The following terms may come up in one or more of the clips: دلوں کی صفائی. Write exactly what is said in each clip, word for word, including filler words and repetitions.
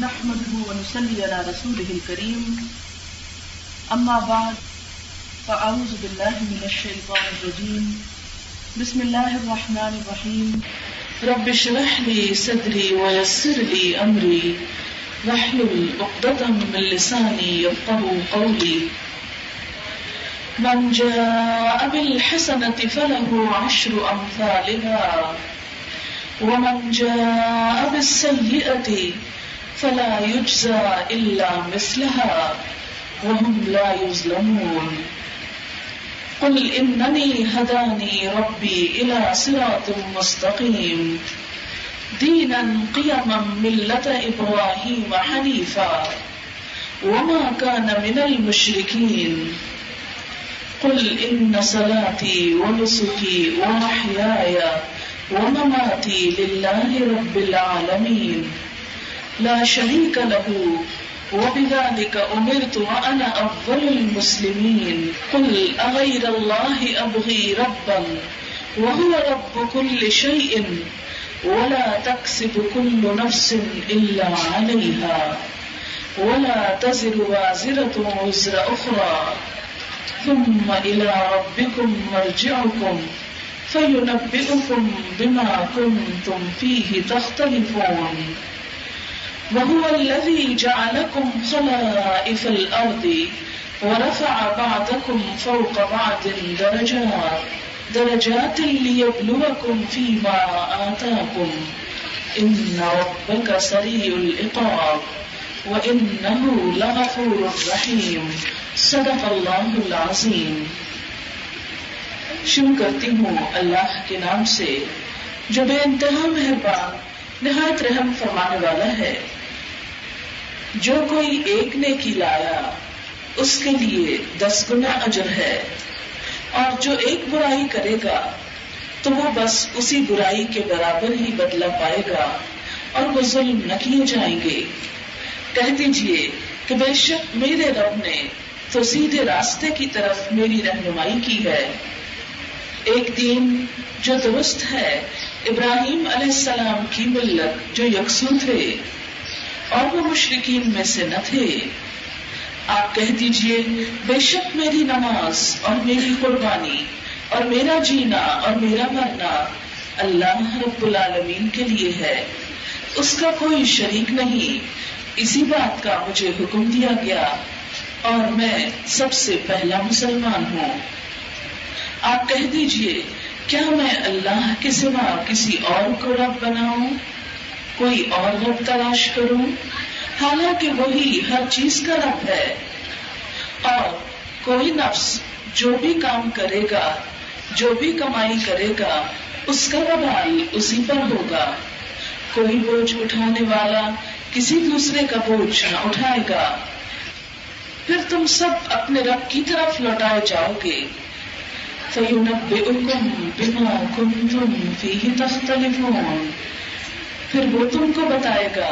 نحمده ونصلي على رسوله الكريم اما بعد فاعوذ بالله من الشيطان الرجيم بسم الله الرحمن الرحيم رب اشرح لي صدري ويسر لي امري واحلل عقدة من لساني يفقهوا قولي من جاء بالحسنة فله عشر امثالها ومن جاء بالسيئة فلا يجزى إلا مثلها وهم لا يظلمون قل إنني هداني ربي إلى صراط مستقيم دينا قيما ملة إبراهيم حنيفا وما كان من المشركين قل إن صلاتي ونسكي ومحياي ومماتي لله رب العالمين لا شريك له وبذلك أمرت وأنا أفضل المسلمين قل أغير الله أبغي ربا وهو رب كل شيء ولا تكسب كل نفس إلا عليها ولا تزر وازرة وزر أخرى ثم إلى ربكم مرجعكم فَيُنَبِّئُكُم بِمَا كُنتُمْ فِيهِ تَخْتَلِفُونَ وَهُوَ الَّذِي جَعَلَكُمْ خَلَائِفَ الْأَرْضِ وَرَفَعَ بَعْضَكُمْ فَوْقَ بَعْضٍ دَرَجَاتٍ دَرَجَاتٍ لِيَبْلُوَكُمْ فِي مَا آتَاكُمْ إِنَّ رَبَّكَ سَرِيعُ الْعِقَابِ وَإِنَّهُ لَغَفُورٌ رَّحِيمٌ صدق اللہ العظیم. شروع کرتی ہوں اللہ کے نام سے جو بے انتہا مہربان نہایت رحم فرمانے والا ہے. جو کوئی ایک نیکی لایا اس کے لیے دس گنا اجر ہے، اور جو ایک برائی کرے گا تو وہ بس اسی برائی کے برابر ہی بدلہ پائے گا اور وہ ظلم نہ کیے جائیں گے. کہہ دیجیے کہ بے شک میرے رب نے تو سیدھے راستے کی طرف میری رہنمائی کی ہے، ایک دین جو درست ہے، ابراہیم علیہ السلام کی ملت جو یکسو تھے اور وہ مشرکین میں سے نہ تھے. آپ کہہ دیجئے بے شک میری نماز اور میری قربانی اور میرا جینا اور میرا مرنا اللہ رب العالمین کے لیے ہے، اس کا کوئی شریک نہیں. اسی بات کا مجھے حکم دیا گیا اور میں سب سے پہلا مسلمان ہوں. آپ کہہ دیجئے کیا میں اللہ کے سوا کسی اور کو رب بناؤں، کوئی اور رب تلاش کروں، حالانکہ وہی ہر چیز کا رب ہے. اور کوئی نفس جو بھی کام کرے گا، جو بھی کمائی کرے گا، اس کا وبال اسی پر ہوگا. کوئی بوجھ اٹھانے والا کسی دوسرے کا بوجھ نہ اٹھائے گا. پھر تم سب اپنے رب کی طرف لوٹائے جاؤ گے. فَيُنَبِّئُكُم بِمَا كُنتُمْ فِيهِ تَخْتَلِفُونَ، پھر وہ تم کو بتائے گا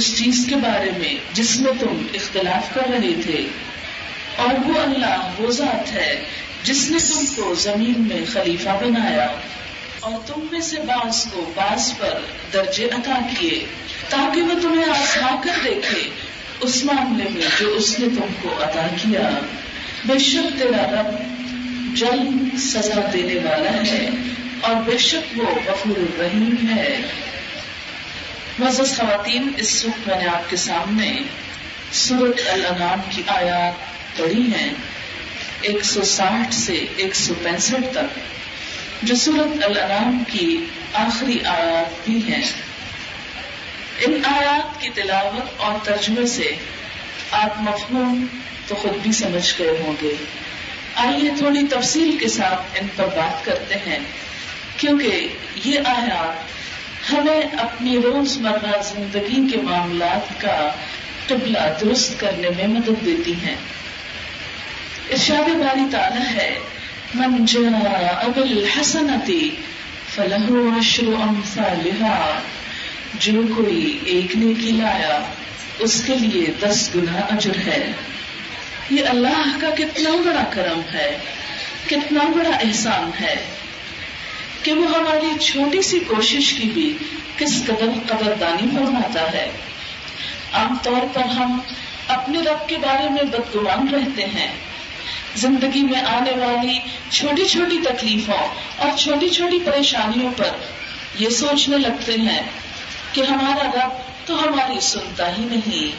اس چیز کے بارے میں جس میں تم اختلاف کر رہے تھے. اور وہ اللہ وہ ذات ہے جس نے تم کو زمین میں خلیفہ بنایا اور تم میں سے بعض کو بعض پر درجے عطا کیے تاکہ وہ تمہیں آزما کر دیکھے اس معاملے میں جو اس نے تم کو عطا کیا. بے شک تیرا رب جلد سزا دینے والا ہے اور بے شک وہ غفور الرحیم ہے. معزز خواتین، اس وقت میں نے آپ کے سامنے سورۃ الانعام کی آیات پڑھی ہیں ایک سو ساٹھ سے ایک سو پینسٹھ تک، جو سورۃ الانعام کی آخری آیات بھی ہیں. ان آیات کی تلاوت اور ترجمے سے آپ مفہوم تو خود بھی سمجھ گئے ہوں گے. آئیے تھوڑی تفصیل کے ساتھ ان پر بات کرتے ہیں، کیونکہ یہ آیات ہمیں اپنی روزمرہ زندگی کے معاملات کا قبلہ درست کرنے میں مدد دیتی ہیں. ارشاد باری تعالیٰ ہے من جاء بالحسنۃ فلہ عشر امثالها، جو کوئی ایک نیکی لایا اس کے لیے دس گنا اجر ہے. یہ اللہ کا کتنا بڑا کرم ہے، کتنا بڑا احسان ہے کہ وہ ہماری چھوٹی سی کوشش کی بھی کس قدر قدردانی فرماتا ہے. عام طور پر ہم اپنے رب کے بارے میں بدگمان رہتے ہیں. زندگی میں آنے والی چھوٹی چھوٹی تکلیفوں اور چھوٹی چھوٹی پریشانیوں پر یہ سوچنے لگتے ہیں کہ ہمارا رب تو ہماری سنتا ہی نہیں,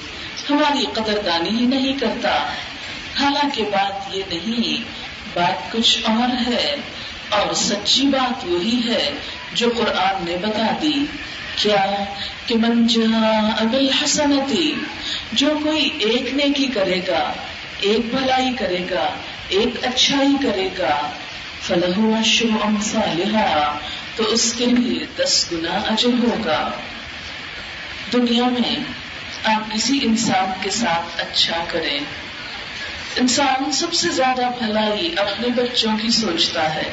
ہماری قدردانی ہی نہیں کرتا. حالانکہ بات یہ نہیں, بات کچھ اور ہے, اور سچی بات وہی ہے جو قرآن نے بتا دی. کیا کہ من جاء بالحسنۃ, جو کوئی ایک نیکی کرے گا, ایک بھلائی کرے گا, ایک اچھائی کرے گا, فلہ عشر امثالہا, تو اس کے لیے دس گنا اجر ہوگا. دنیا میں آپ کسی انسان کے ساتھ اچھا کریں, انسان سب سے زیادہ بھلائی اپنے بچوں کی سوچتا ہے,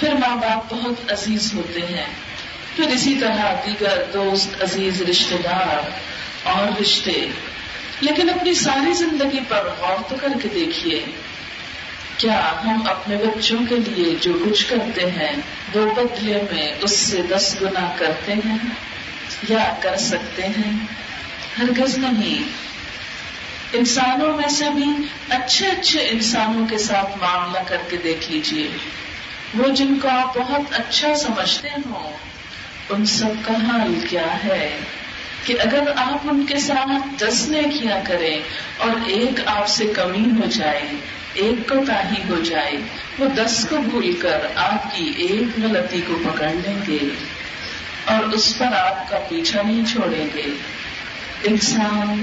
پھر ماں باپ بہت عزیز ہوتے ہیں, پھر اسی طرح دیگر دوست, عزیز رشتے دار اور رشتے. لیکن اپنی ساری زندگی پر غور تو کر کے دیکھیے, کیا ہم اپنے بچوں کے لیے جو کچھ کرتے ہیں وہ بدلے میں اس سے دس گنا کرتے ہیں یا کر سکتے ہیں؟ ہرگز نہیں. انسانوں میں سے بھی اچھے اچھے انسانوں کے ساتھ معاملہ کر کے دیکھ لیجیے, وہ جن کو آپ بہت اچھا سمجھتے ہوں, ان سب کا حال کیا ہے کہ اگر آپ ان کے ساتھ دس نیکیاں کریں اور ایک آپ سے کمی ہو جائے, ایک کو تاہی ہو جائے, وہ دس کو بھول کر آپ کی ایک غلطی کو پکڑ لیں گے اور اس پر آپ کا پیچھا نہیں چھوڑیں گے. انسان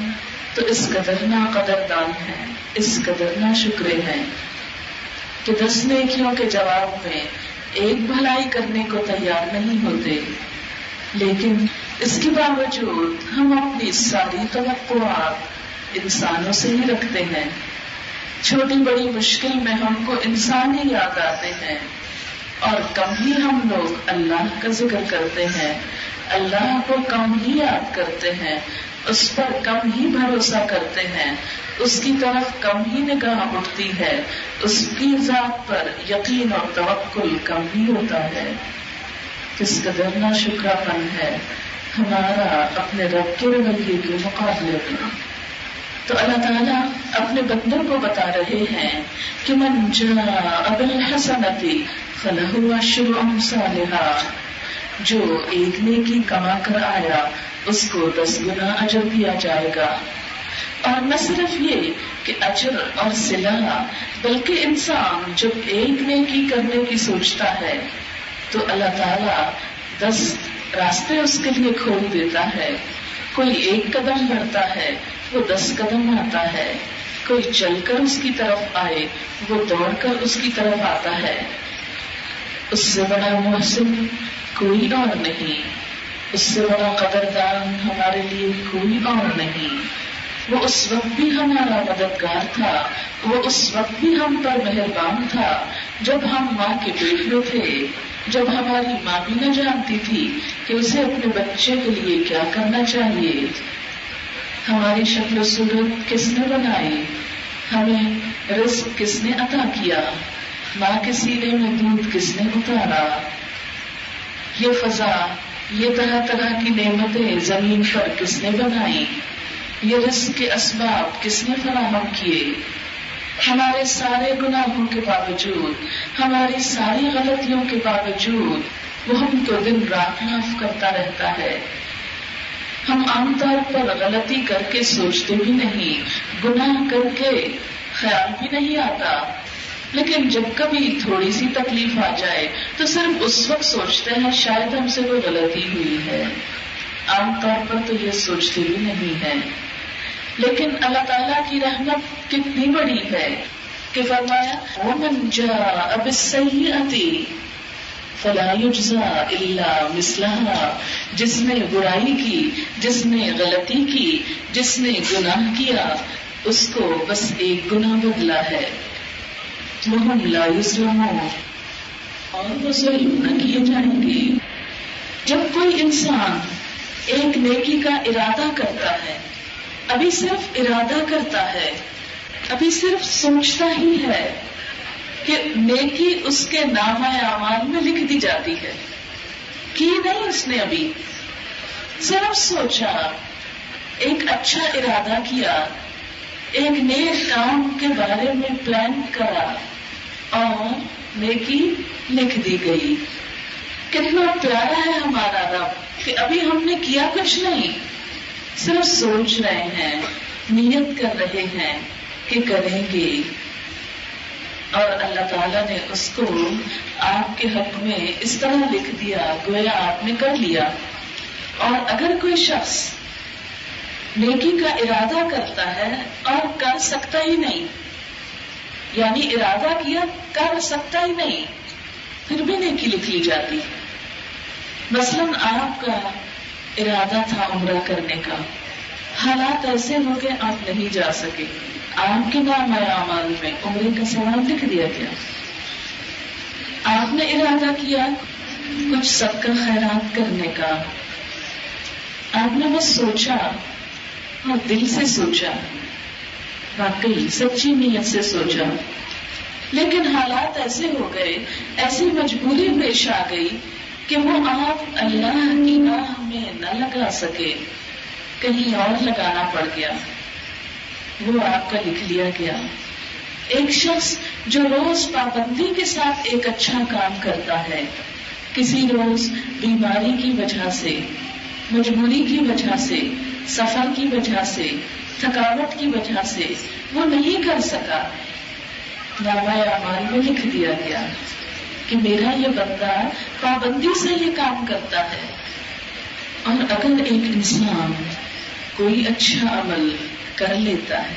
تو اس قدر نا قدردان ہے, اس قدر نا شکرے ہیں کہ دس نیکیوں کے جواب میں ایک بھلائی کرنے کو تیار نہیں ہوتے. لیکن اس کے باوجود ہم اپنی ساری توقعات انسانوں سے ہی رکھتے ہیں. چھوٹی بڑی مشکل میں ہم کو انسان ہی یاد آتے ہیں, اور کم ہی ہم لوگ اللہ کا ذکر کرتے ہیں, اللہ کو کم ہی یاد کرتے ہیں, اس پر کم ہی بھروسہ کرتے ہیں, اس کی طرف کم ہی نگاہ اٹھتی ہے, اس کی ذات پر یقین اور توکل کم ہی ہوتا ہے. کس قدر نا شکرا پن ہے ہمارا اپنے رب کے رویے کے مقابلے میں. تو اللہ تعالیٰ اپنے بندوں کو بتا رہے ہیں کہ من جاء بالحسنۃ فلہ عشر امثالہا, جو ایک نیکی کما کر آیا اس کو دس گنا اجر دیا جائے گا. اور نہ صرف یہ کہ اجر اور صلہ, بلکہ انسان جب ایک نیکی کرنے کی سوچتا ہے تو اللہ تعالیٰ دس راستے اس کے لیے کھول دیتا ہے. کوئی ایک قدم بڑھتا ہے, وہ دس قدم آتا ہے, کوئی چل کر اس کی طرف آئے, وہ دوڑ کر اس کی طرف آتا ہے. اس سے بڑا محسن کوئی اور نہیں, اس سے بڑا قدردان ہمارے لیے کوئی اور نہیں. وہ اس وقت بھی ہمارا مددگار تھا, وہ اس وقت بھی ہم پر مہربان تھا جب ہم ماں کے پیٹ میں تھے, جب ہماری ماں بھی نہ جانتی تھی کہ اسے اپنے بچے کے لیے کیا کرنا چاہیے. ہماری شکل و صورت کس نے بنائی, ہمیں رزق کس نے عطا کیا, ماں کے سینے میں دودھ کس نے اتارا, یہ فضا, یہ طرح طرح کی نعمتیں زمین پر کس نے بنائی, یہ رزق کے اسباب کس نے فراہم کیے. ہمارے سارے گناہوں کے باوجود, ہماری ساری غلطیوں کے باوجود وہ ہم کو دن رات معاف کرتا رہتا ہے. ہم عام طور پر غلطی کر کے سوچتے بھی نہیں, گناہ کر کے خیال بھی نہیں آتا, لیکن جب کبھی تھوڑی سی تکلیف آ جائے تو صرف اس وقت سوچتے ہیں شاید ہم سے کوئی غلطی ہوئی ہے. عام طور پر تو یہ سوچتے بھی نہیں ہے. لیکن اللہ تعالیٰ کی رحمت کتنی بڑی ہے کہ فرمایا وَمَنْ جَاءَ بِالسَّيِّئَةِ فَلَا يُجْزَى إِلَّا مِثْلَهَا, جس نے برائی کی, جس نے غلطی کی, جس نے گناہ کیا, اس کو بس ایک گناہ بدلا ہے. وَهُمْ لَا يُظْلَمُونَ, اور وہ ظلم نہ کیے جائیں گے. جب کوئی انسان ایک نیکی کا ارادہ کرتا ہے, ابھی صرف ارادہ کرتا ہے, ابھی صرف سوچتا ہی ہے کہ نیکی اس کے نامہ اعمال میں لکھ دی جاتی ہے, کی نہیں اس نے, ابھی صرف سوچا, ایک اچھا ارادہ کیا، ایک نیک کام کے بارے میں پلان کرا اور نیکی لکھ دی گئی. کتنا پیارا ہے ہمارا رب کہ ابھی ہم نے کیا کچھ نہیں، صرف سوچ رہے ہیں، نیت کر رہے ہیں کہ کریں گے، اور اللہ تعالیٰ نے اس کو آپ کے حق میں اس طرح لکھ دیا گویا آپ نے کر لیا. اور اگر کوئی شخص نیکی کا ارادہ کرتا ہے اور کر سکتا ہی نہیں، یعنی ارادہ کیا کر سکتا ہی نہیں، پھر بھی نیکی لکھ لی جاتی. مثلاً آپ کا ارادہ تھا عمرہ کرنے کا، حالات ایسے ہو گئے آپ نہیں جا سکے، آپ کے نام اعمال میں عمرے کا سوال لکھ دیا گیا. آپ نے ارادہ کیا کچھ صدقہ خیرات کرنے کا، آپ نے بس سوچا اور دل سے سوچا، واقعی سچی نیت سے سوچا، لیکن حالات ایسے ہو گئے، ایسی مجبوری پیش آ گئی کہ وہ آپ اللہ کی راہ میں نہ لگا سکے، کہیں اور لگانا پڑ گیا، وہ آپ کا لکھ لیا گیا. ایک شخص جو روز پابندی کے ساتھ ایک اچھا کام کرتا ہے، کسی روز بیماری کی وجہ سے، مجبوری کی وجہ سے، سفر کی وجہ سے، تھکاوٹ کی وجہ سے وہ نہیں کر سکا، نامہ اعمال میں لکھ دیا گیا کہ میرا یہ بندہ پابندی سے یہ کام کرتا ہے. اور اگر ایک انسان کوئی اچھا عمل کر لیتا ہے،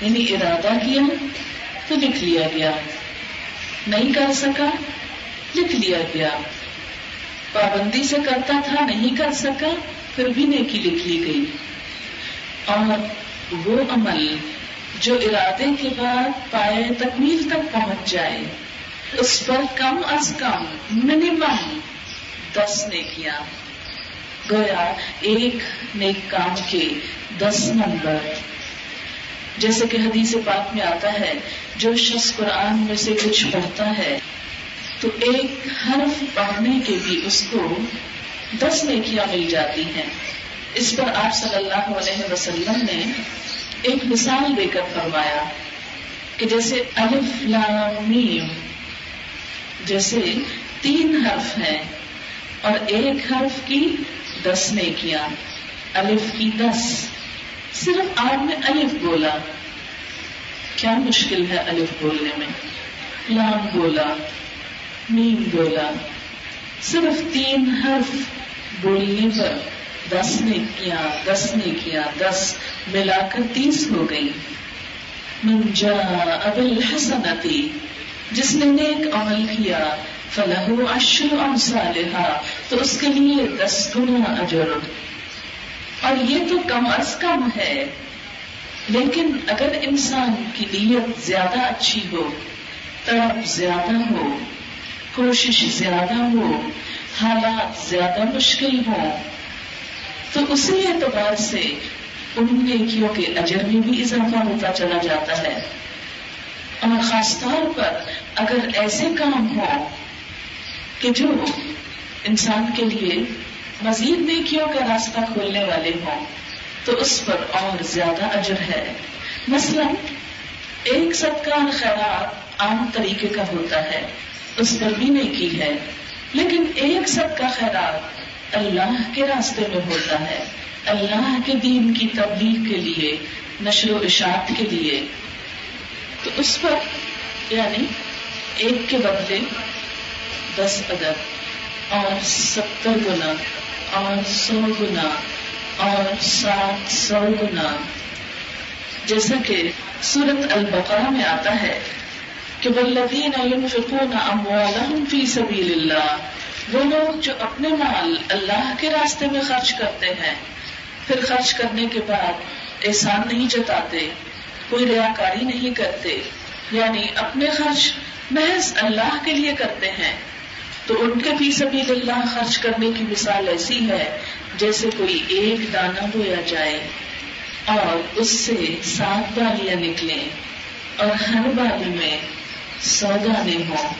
یعنی ارادہ کیا تو لکھ لیا گیا، نہیں کر سکا لکھ لیا گیا، پابندی سے کرتا تھا نہیں کر سکا پھر بھی نیکی لکھ لی گئی. اور وہ عمل جو ارادے کے بعد پائے تکمیل تک پہنچ جائے، اس پر کم از کم منیمم دس نیکیاں، گویا ایک نیک کام کے دس نمبر. جیسے کہ حدیث پاک میں آتا ہے، جو شخص قرآن میں سے کچھ پڑھتا ہے تو ایک حرف پڑھنے کے بھی اس کو دس نیکیاں مل جاتی ہیں. اس پر آپ صلی اللہ علیہ وسلم نے ایک مثال دے کر فرمایا کہ جیسے الف لام میم جیسے تین حرف ہیں اور ایک حرف کی دس نیکیاں، الف کی دس. صرف آپ نے الف بولا، کیا مشکل ہے الف بولنے میں، لام بولا، میم بولا، صرف تین حرف بولنے پر دس نیکیاں، دس نیکیاں، دس ملا کر تیس ہو گئی. من جاء بالحسنۃ، جس نے نیک عمل کیا، فَلَهُ عَشْرُ أَمْثَالِهَا، تو اس کے لیے دس گنا اجر. اور یہ تو کم از کم ہے، لیکن اگر انسان کی نیت زیادہ اچھی ہو، طلب زیادہ ہو، کوشش زیادہ ہو، حالات زیادہ مشکل ہوں، تو اسی اعتبار سے ان نیکیوں کے اجر میں بھی اضافہ ہوتا چلا جاتا ہے. اور خاص طور پر اگر ایسے کام ہوں کہ جو انسان کے لیے مزید نیکیوں کا راستہ کھولنے والے ہوں، تو اس پر اور زیادہ اجر ہے. مثلا ایک صدقہ خیرات عام طریقے کا ہوتا ہے، اس پر بھی نیکی ہے، لیکن ایک صدقہ خیرات اللہ کے راستے میں ہوتا ہے، اللہ کے دین کی تبلیغ کے لیے، نشر و اشاعت کے لیے، تو اس پر یعنی ایک کے بدلے دس ادب اور ستر گنا اور سو گنا اور سات سو گنا. جیسا کہ سورۃ البقرہ میں آتا ہے کہ والذین ينفقون اموالهم فی سبیل اللہ، وہ لوگ جو اپنے مال اللہ کے راستے میں خرچ کرتے ہیں، پھر خرچ کرنے کے بعد احسان نہیں جتاتے، کوئی ریاکاری نہیں کرتے، یعنی اپنے خرچ محض اللہ کے لیے کرتے ہیں، تو ان کے فی سبیل اللہ خرچ کرنے کی مثال ایسی ہے جیسے کوئی ایک دانہ بویا جائے اور اس سے سات بالیاں نکلیں، اور ہر بالی میں سو دانے ہوں،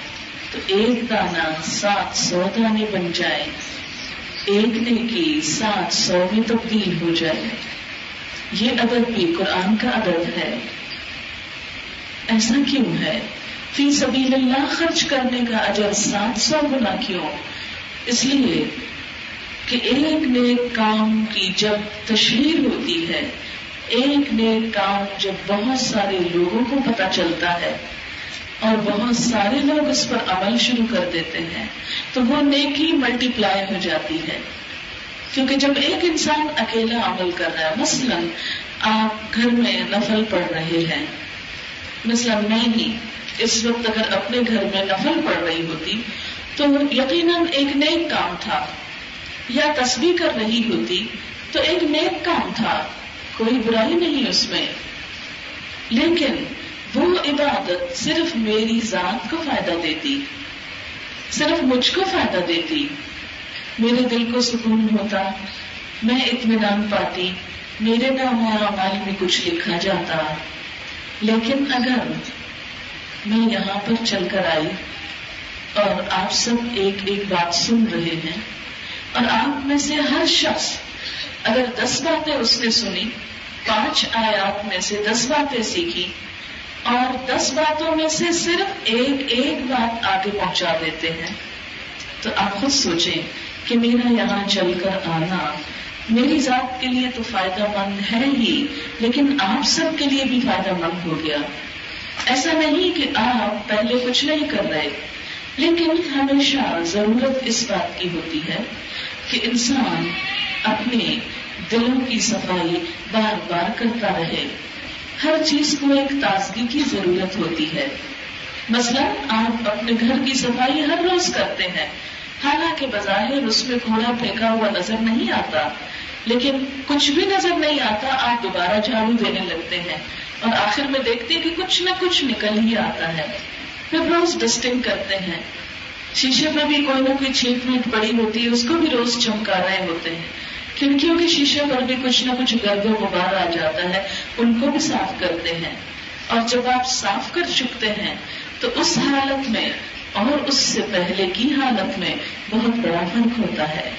تو ایک دانہ سات سو دانے بن جائے. ایک دن کی سات سو میں تبدیل ہو جائے. یہ ادب بھی قرآن کا ادب ہے. ایسا کیوں ہے؟ فی سبیل اللہ خرچ کرنے کا اجر سات سو گنا کیوں؟ اس لیے کہ ایک نیک کام کی جب تشہیر ہوتی ہے، ایک نیک کام جب بہت سارے لوگوں کو پتہ چلتا ہے اور بہت سارے لوگ اس پر عمل شروع کر دیتے ہیں، تو وہ نیکی ملٹی پلائی ہو جاتی ہے. کیونکہ جب ایک انسان اکیلا عمل کر رہا ہے، مثلا آپ گھر میں نفل پڑھ رہے ہیں، مثلا میں ہی اس وقت اگر اپنے گھر میں نفل پڑھ رہی ہوتی تو یقیناً ایک نیک کام تھا، یا تسبیح کر رہی ہوتی تو ایک نیک کام تھا، کوئی برائی نہیں اس میں. لیکن وہ عبادت صرف میری ذات کو فائدہ دیتی، صرف مجھ کو فائدہ دیتی، میرے دل کو سکون ہوتا، میں اطمینان پاتی، میرے نام اور اعمال میں کچھ لکھا جاتا. لیکن اگر میں یہاں پر چل کر آئی اور آپ سب ایک ایک بات سن رہے ہیں، اور آپ میں سے ہر شخص اگر دس باتیں اس نے سنی، پانچ آیات میں سے دس باتیں سیکھی، اور دس باتوں میں سے صرف ایک ایک بات آگے پہنچا دیتے ہیں، تو آپ خود سوچیں کہ میرا یہاں چل کر آنا میری ذات کے لیے تو فائدہ مند ہے ہی، لیکن آپ سب کے لیے بھی فائدہ مند ہو گیا. ایسا نہیں کہ آپ پہلے کچھ نہیں کر رہے، لیکن ہمیشہ ضرورت اس بات کی ہوتی ہے کہ انسان اپنے دلوں کی صفائی بار بار کرتا رہے. ہر چیز کو ایک تازگی کی ضرورت ہوتی ہے. مثلا آپ اپنے گھر کی صفائی ہر روز کرتے ہیں، حالانکہ بظاہر اس میں کوڑا پھینکا ہوا نظر نہیں آتا، لیکن کچھ بھی نظر نہیں آتا، آپ دوبارہ جھاڑو دینے لگتے ہیں اور آخر میں دیکھتے ہیں کہ کچھ نہ کچھ نکل ہی آتا ہے. پھر روز ڈسٹنگ کرتے ہیں، شیشے میں بھی کوئی نہ کوئی چھینٹ وینٹ پڑی ہوتی ہے، اس کو بھی روز چمکا رہے ہوتے ہیں. کھڑکیوں کے شیشے پر بھی کچھ نہ کچھ گرد و غبار آ جاتا ہے، ان کو بھی صاف کرتے ہیں. اور جب آپ صاف کر چکتے ہیں تو اس حالت میں اور اس سے پہلے کی حالت میں بہت بڑا فرق ہوتا ہے.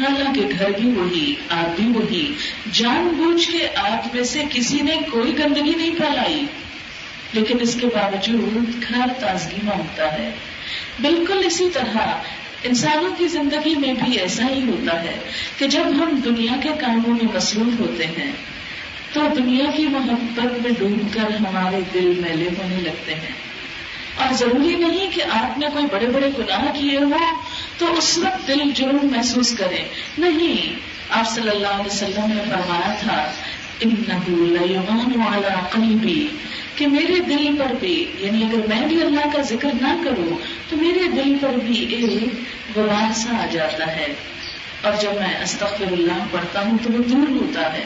حالانکہ گھر بھی وہی، آپ بھی وہی، جان بوجھ کے آپ میں سے کسی نے کوئی گندگی نہیں پھیلائی، لیکن اس کے باوجود گھر تازگی مانگتا ہے. بالکل اسی طرح انسانوں کی زندگی میں بھی ایسا ہی ہوتا ہے کہ جب ہم دنیا کے کاموں میں مصروف ہوتے ہیں تو دنیا کی محبت میں ڈوب کر ہمارے دل میلے ہونے لگتے ہیں. اور ضروری نہیں کہ آپ نے کوئی بڑے بڑے گناہ کیے ہوں تو اس وقت دل جرم محسوس کریں. نہیں، آپ صلی اللہ علیہ وسلم نے فرمایا تھا اِنَّهُ لَيَغَانُ عَلَىٰ قَلْبِي، کہ میرے دل پر بھی، یعنی اگر میں بھی اللہ کا ذکر نہ کروں تو میرے دل پر بھی ایک غبار سا آ جاتا ہے، اور جب میں استغفر اللہ پڑھتا ہوں تو وہ دور ہوتا ہے.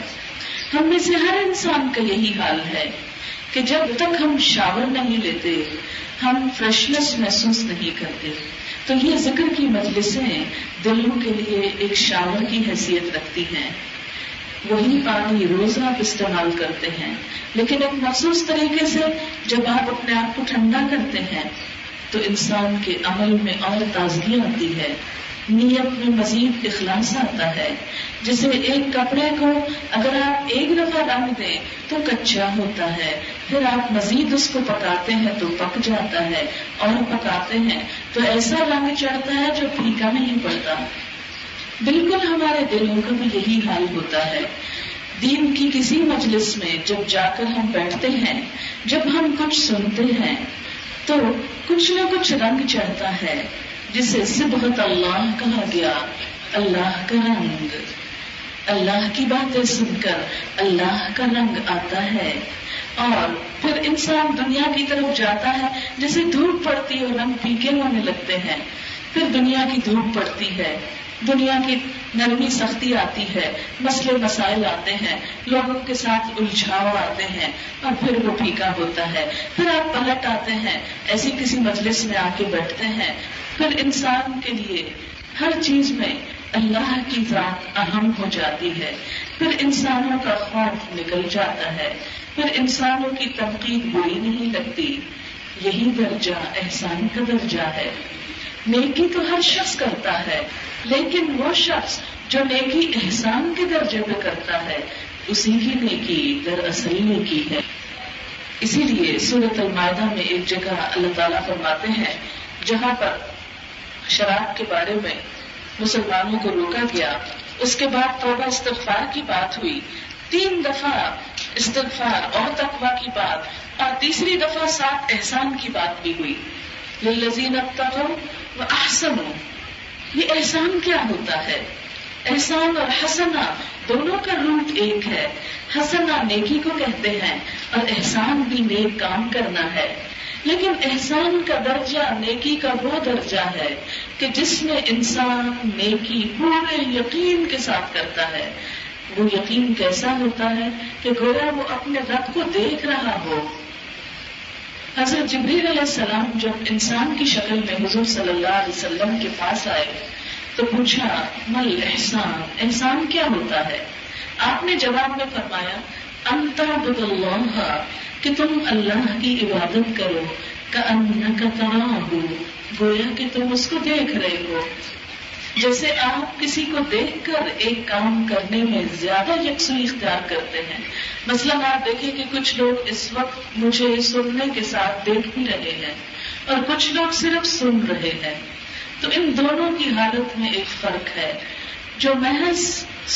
ہم میں سے ہر انسان کا یہی حال ہے کہ جب تک ہم شاور نہیں لیتے، ہم فریشنس محسوس نہیں کرتے. تو یہ ذکر کی مجلسیں دلوں کے لیے ایک شاور کی حیثیت رکھتی ہیں. وہی پانی روز آپ استعمال کرتے ہیں، لیکن ایک مخصوص طریقے سے جب آپ اپنے آپ کو ٹھنڈا کرتے ہیں تو انسان کے عمل میں اور تازگی آتی ہے، نیت میں مزید اخلاص آتا ہے. جسے ایک کپڑے کو اگر آپ ایک دفعہ رنگ دیں تو کچا ہوتا ہے، پھر آپ مزید اس کو پکاتے ہیں تو پک جاتا ہے، اور پکاتے ہیں تو ایسا رنگ چڑھتا ہے جو پھیکا نہیں پڑتا. بالکل ہمارے دلوں کا بھی یہی حال ہوتا ہے. دین کی کسی مجلس میں جب جا کر ہم بیٹھتے ہیں، جب ہم کچھ سنتے ہیں تو کچھ نہ کچھ رنگ چڑھتا ہے، جسے سبحت اللہ کہا گیا. اللہ کا رنگ، اللہ کی باتیں سن کر اللہ کا رنگ آتا ہے. اور پھر انسان دنیا کی طرف جاتا ہے، جسے دھوپ پڑتی اور رنگ پھیکے ہونے لگتے ہیں. پھر دنیا کی دھوپ پڑتی ہے، دنیا کی نرمی سختی آتی ہے، مسئلے مسائل آتے ہیں، لوگوں کے ساتھ الجھاؤ آتے ہیں، اور پھر وہ پھیکا ہوتا ہے. پھر آپ پلٹ آتے ہیں، ایسی کسی مجلس میں آ کے بیٹھتے ہیں. پھر انسان کے لیے ہر چیز میں اللہ کی ذات اہم ہو جاتی ہے. پھر انسانوں کا خوف نکل جاتا ہے، پھر انسانوں کی تنقید بری نہیں لگتی، یہی درجہ احسان کا درجہ ہے. نیکی تو ہر شخص کرتا ہے, لیکن وہ شخص جو نیکی احسان کے درجے پہ کرتا ہے اسی ہی نیکی دراصل نیکی ہے. اسی لیے سورۃ المائدہ میں ایک جگہ اللہ تعالیٰ فرماتے ہیں جہاں پر شراب کے بارے میں مسلمانوں کو روکا گیا, اس کے بعد توبہ استغفار کی بات ہوئی, تین دفعہ استغفار اور تقویٰ کی بات اور تیسری دفعہ ساتھ احسان کی بات بھی ہوئی. للذین اتقوا واحسنوا, یہ احسان کیا ہوتا ہے؟ احسان اور حسنہ دونوں کا روٹ ایک ہے. حسنہ نیکی کو کہتے ہیں اور احسان بھی نیک کام کرنا ہے, لیکن احسان کا درجہ نیکی کا وہ درجہ ہے کہ جس میں انسان نیکی پورے یقین کے ساتھ کرتا ہے. وہ یقین کیسا ہوتا ہے کہ گویا وہ اپنے رب کو دیکھ رہا ہو. حضرت جبریل علیہ السلام جب انسان کی شکل میں حضور صلی اللہ علیہ وسلم کے پاس آئے تو پوچھا مل احسان, احسان کیا ہوتا ہے؟ آپ نے جواب میں فرمایا ان تعبد اللہ, کہ تم اللہ کی عبادت کرو, کأنک تراہ, گویا کہ تم اس کو دیکھ رہے ہو. جیسے آپ کسی کو دیکھ کر ایک کام کرنے میں زیادہ یکسوئی اختیار کرتے ہیں. مثلاً آپ دیکھیں کہ کچھ لوگ اس وقت مجھے سننے کے ساتھ دیکھ بھی رہے ہیں اور کچھ لوگ صرف سن رہے ہیں, تو ان دونوں کی حالت میں ایک فرق ہے. جو محض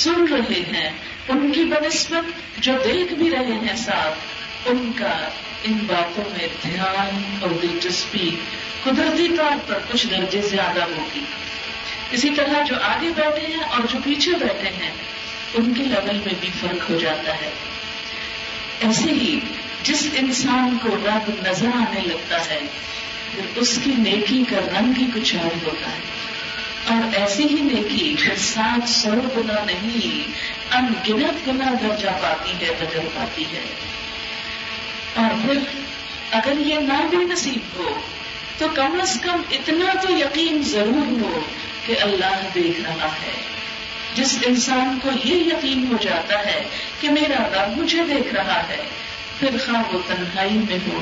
سن رہے ہیں ان کی بنسبت جو دیکھ بھی رہے ہیں ساتھ, ان کا ان باتوں میں دھیان اور دلچسپی قدرتی طور پر کچھ درجے زیادہ ہوگی. اسی طرح جو آگے بیٹھے ہیں اور جو پیچھے بیٹھے ہیں ان کے لیول میں بھی فرق ہو جاتا ہے. ایسے ہی جس انسان کو رب نظر آنے لگتا ہے اس کی نیکی کا رنگ ہی کچھ اور ہوتا ہے, اور ایسی ہی نیکی پھر سات سو گنا نہیں ان گنت گنا درجہ پاتی ہے, بدل پاتی ہے. اور پھر اگر یہ نہ بھی نصیب ہو تو کم از کم اتنا تو یقین ضرور ہو کہ اللہ دیکھ رہا ہے. جس انسان کو یہ یقین ہو جاتا ہے کہ میرا رب مجھے دیکھ رہا ہے, پھر خواہ وہ تنہائی میں ہو,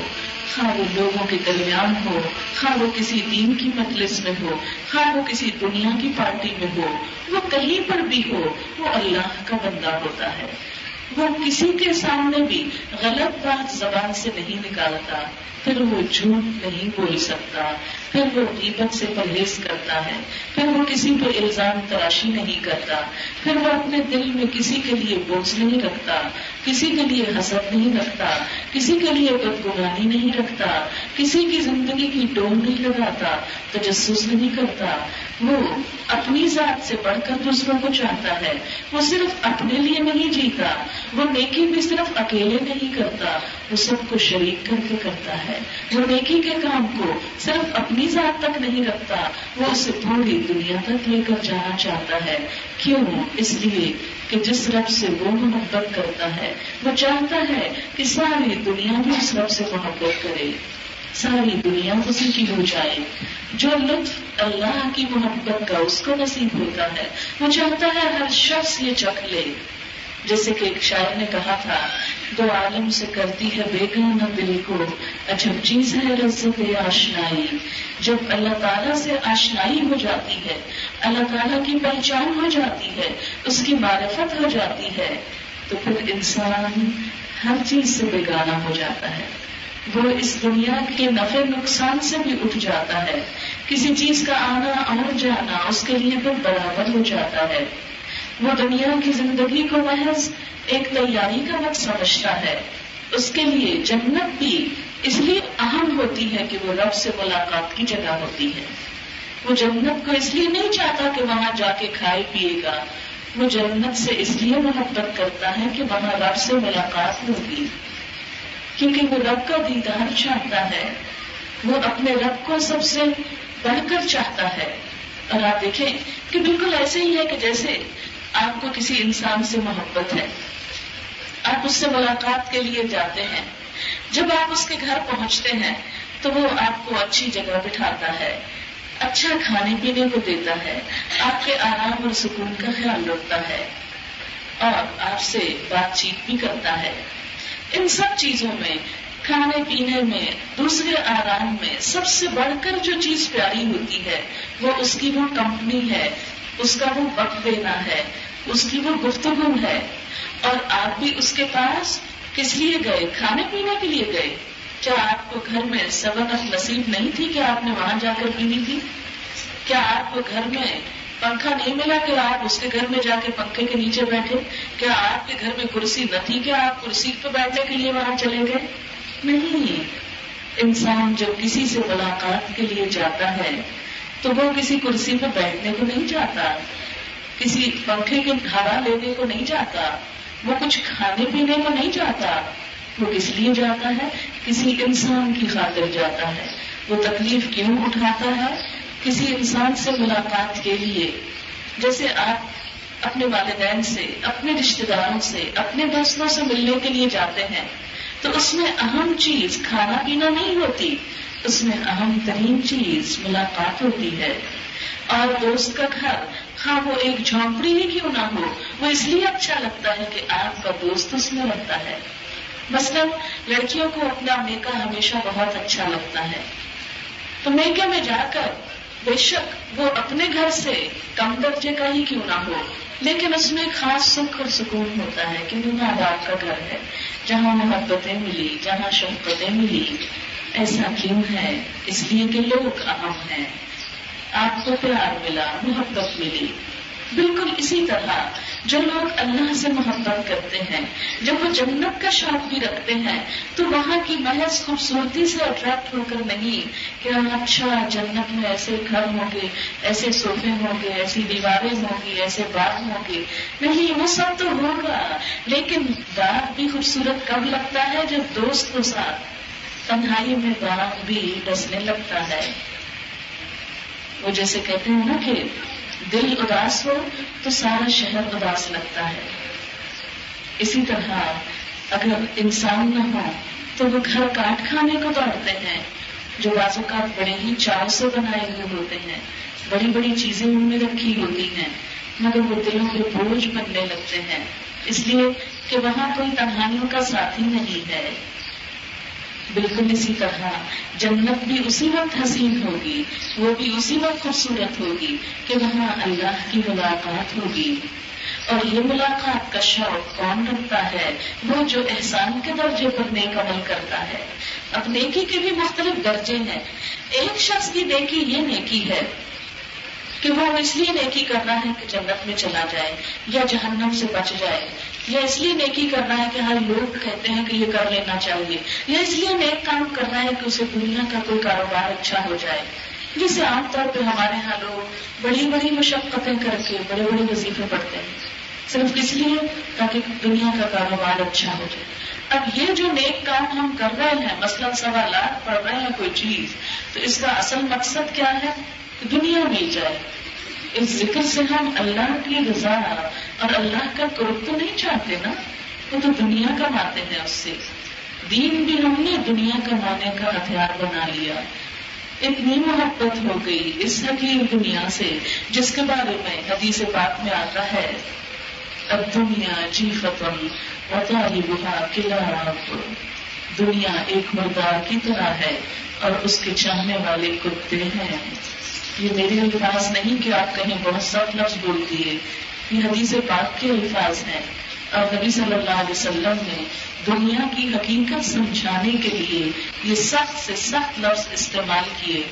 خواہ وہ لوگوں کے درمیان ہو, خواہ وہ کسی دین کی مجلس میں ہو, خواہ وہ کسی دنیا کی پارٹی میں ہو, وہ کہیں پر بھی ہو, وہ اللہ کا بندہ ہوتا ہے. وہ کسی کے سامنے بھی غلط بات زبان سے نہیں نکالتا, پھر وہ جھوٹ نہیں بول سکتا, پھر وہ غیبت سے پرہیز کرتا ہے, پھر وہ کسی پہ الزام تراشی نہیں کرتا, پھر وہ اپنے دل میں کسی کے لیے بوجھ نہیں رکھتا, کسی کے لیے حسد نہیں رکھتا, کسی کے لیے بدگمانی نہیں رکھتا, کسی کی زندگی کی ڈول نہیں لگاتا, تجسس نہیں کرتا. وہ اپنی ذات سے بڑھ کر دوسروں کو چاہتا ہے. وہ صرف اپنے لیے نہیں جیتا, وہ نیکی بھی صرف اکیلے نہیں کرتا, وہ سب کو شریک کر کے کرتا ہے. وہ نیکی کے کام کو صرف اپنی ذات تک نہیں رکھتا, وہ اسے پوری دنیا تک لے کر جانا چاہتا ہے. کیوں؟ اس لیے کہ جس رب سے وہ محبت کرتا ہے وہ چاہتا ہے کہ ساری دنیا بھی اس رب سے محبت کرے, ساری دنیا اسی کی ہو جائے. جو لطف اللہ کی محبت کا اس کو نصیب ہوتا ہے وہ چاہتا ہے ہر شخص یہ چکھ لے. جیسے کہ ایک شاعر نے کہا تھا دو عالم سے کرتی ہے بیگانہ دل کو, عجب چیز ہے رزق آشنائی. جب اللہ تعالیٰ سے آشنائی ہو جاتی ہے, اللہ تعالیٰ کی پہچان ہو جاتی ہے, اس کی معرفت ہو جاتی ہے, تو پھر انسان ہر چیز سے بیگانہ ہو جاتا ہے. وہ اس دنیا کے نفع نقصان سے بھی اٹھ جاتا ہے. کسی چیز کا آنا اور جانا اس کے لیے پھر برابر ہو جاتا ہے. وہ دنیا کی زندگی کو محض ایک تیاری کا وقت سمجھتا ہے. اس کے لیے جنت بھی اس لیے اہم ہوتی ہے کہ وہ رب سے ملاقات کی جگہ ہوتی ہے. وہ جنت کو اس لیے نہیں چاہتا کہ وہاں جا کے کھائے پیے گا, وہ جنت سے اس لیے محبت کرتا ہے کہ وہاں رب سے ملاقات ہوگی, کیونکہ وہ رب کا دیدار چاہتا ہے. وہ اپنے رب کو سب سے بڑھ کر چاہتا ہے. اور آپ دیکھیں کہ بالکل ایسے ہی ہے کہ جیسے آپ کو کسی انسان سے محبت ہے, آپ اس سے ملاقات کے لیے جاتے ہیں. جب آپ اس کے گھر پہنچتے ہیں تو وہ آپ کو اچھی جگہ بٹھاتا ہے, اچھا کھانے پینے کو دیتا ہے, آپ کے آرام اور سکون کا خیال رکھتا ہے اور آپ سے بات چیت بھی کرتا ہے. ان سب چیزوں میں کھانے پینے میں دوسرے آرام میں سب سے بڑھ کر جو چیز پیاری ہوتی ہے وہ اس کی وہ کمپنی ہے, اس کا وہ وقت دینا ہے, اس کی وہ گفتگو ہے. اور آپ بھی اس کے پاس کس لیے گئے؟ کھانے پینے کے لیے گئے. کیا آپ کو گھر میں سہولت نصیب نہیں تھی کہ آپ نے وہاں جا کر پینی تھی؟ کیا آپ کو گھر میں پنکھا نہیں ملا کہ آپ اس کے گھر میں جا کے پنکھے کے نیچے بیٹھے؟ کیا آپ کے گھر میں کرسی نہ تھی کہ آپ کرسی پہ بیٹھنے کے لیے وہاں چلے گئے؟ نہیں. انسان جب کسی سے ملاقات کے لیے جاتا ہے تو وہ کسی کرسی پہ بیٹھنے کو نہیں جاتا, کسی پنکھے کے ہوا لینے کو نہیں جاتا, وہ کچھ کھانے پینے کو نہیں جاتا. وہ کس لیے جاتا ہے؟ کسی انسان کی خاطر جاتا ہے. وہ تکلیف کیوں اٹھاتا ہے؟ کسی انسان سے ملاقات کے لیے. جیسے آپ اپنے والدین سے, اپنے رشتے داروں سے, اپنے دوستوں سے ملنے کے لیے جاتے ہیں تو اس میں اہم چیز کھانا پینا نہیں ہوتی, اس میں اہم ترین چیز ملاقات ہوتی ہے. اور دوست کا گھر, ہاں وہ ایک جھونپڑی ہی کیوں نہ ہو, وہ اس لیے اچھا لگتا ہے کہ آپ کا دوست اس میں رہتا ہے. مثلاً لڑکیوں کو اپنا میکا ہمیشہ بہت اچھا لگتا ہے تو میکے میں جا کر بے شک وہ اپنے گھر سے کم درجے کا ہی کیوں نہ ہو لیکن اس میں خاص سکھ اور سکون ہوتا ہے کہ میرا باپ کا گھر ہے, جہاں محبتیں ملی, جہاں شفقتیں ملی. ایسا کیوں ہے؟ اس لیے کہ لوگ اہم ہیں. آپ کو پیار ملا, محبت ملی. بالکل اسی طرح جو لوگ اللہ سے محبت کرتے ہیں جب وہ جنت کا شوق بھی رکھتے ہیں تو وہاں کی محض خوبصورتی سے اٹریکٹ ہو کر نہیں کہ اچھا جنت میں ایسے گھر ہوں گے, ایسے صوفے ہوں گے, ایسی دیواریں ہوں گی, ایسے باغ ہوں گے. نہیں, وہ سب تو ہوگا لیکن باغ بھی خوبصورت کب لگتا ہے جب دوست کے ساتھ. تنہائی میں باغ بھی ڈسنے لگتا ہے. وہ جیسے کہتے ہیں نا کہ دل اداس ہو تو سارا شہر اداس لگتا ہے, اسی طرح اگر انسان نہ ہو تو وہ گھر کاٹ کھانے کو دوڑتے ہیں جو بعض اوقات بڑے ہی چاو سے بنائے ہوئے ہوتے ہیں, بڑی بڑی چیزیں ان میں رکھی ہوتی ہیں مگر وہ دلوں کے بوجھ بننے لگتے ہیں اس لیے کہ وہاں کوئی تنہائیوں کا ساتھی نہیں ہے. بالکل اسی طرح جنت بھی اسی وقت حسین ہوگی, وہ بھی اسی وقت خوبصورت ہوگی کہ وہاں اللہ کی ملاقات ہوگی. اور یہ ملاقات کا شوق کون رکھتا ہے؟ وہ جو احسان کے درجے پر نیک عمل کرتا ہے. اب نیکی کے بھی مختلف درجے ہیں. ایک شخص کی نیکی یہ نیکی ہے کہ وہ اس لیے نیکی کر رہا ہے کہ جنت میں چلا جائے یا جہنم سے بچ جائے, یا اس لیے نیکی کر رہا ہے کہ ہر لوگ کہتے ہیں کہ یہ کر لینا چاہیے, یا اس لیے نیک کام کر رہا ہے کہ اسے دنیا کا کوئی کاروبار اچھا ہو جائے. جسے عام طور پہ ہمارے ہاں لوگ بڑی بڑی مشقتیں کر کے بڑے بڑے وظیفے پڑھتے ہیں صرف اس لیے تاکہ دنیا کا کاروبار اچھا ہو جائے. اب یہ جو نیک کام ہم کر رہے ہیں, مثلاً سوا لاکھ پڑھ رہے ہیں کوئی چیز, تو اس کا اصل مقصد کیا ہے؟ دنیا مل جائے. اس ذکر سے ہم اللہ کی رضا اور اللہ کا قرب تو نہیں چاہتے نا, وہ تو دنیا کماتے ہیں اس سے. دین بھی ہم نے دنیا کمانے کا ہتھیار بنا لیا. اتنی محبت ہو گئی اس حقیر دنیا سے جس کے بارے میں حدیث پاک میں آتا ہے اب دنیا جی ختم وطا بہا قلعہ, دنیا ایک مردار کی طرح ہے اور اس کے چاہنے والے کتے ہیں. یہ میرے الفاظ نہیں کہ آپ کہیں بہت سخت لفظ بول دیے, یہ حدیث پاک کے الفاظ ہیں. اور نبی صلی اللہ علیہ وسلم نے دنیا کی حقیقت سمجھانے کے لیے یہ سخت سے سخت لفظ استعمال کیے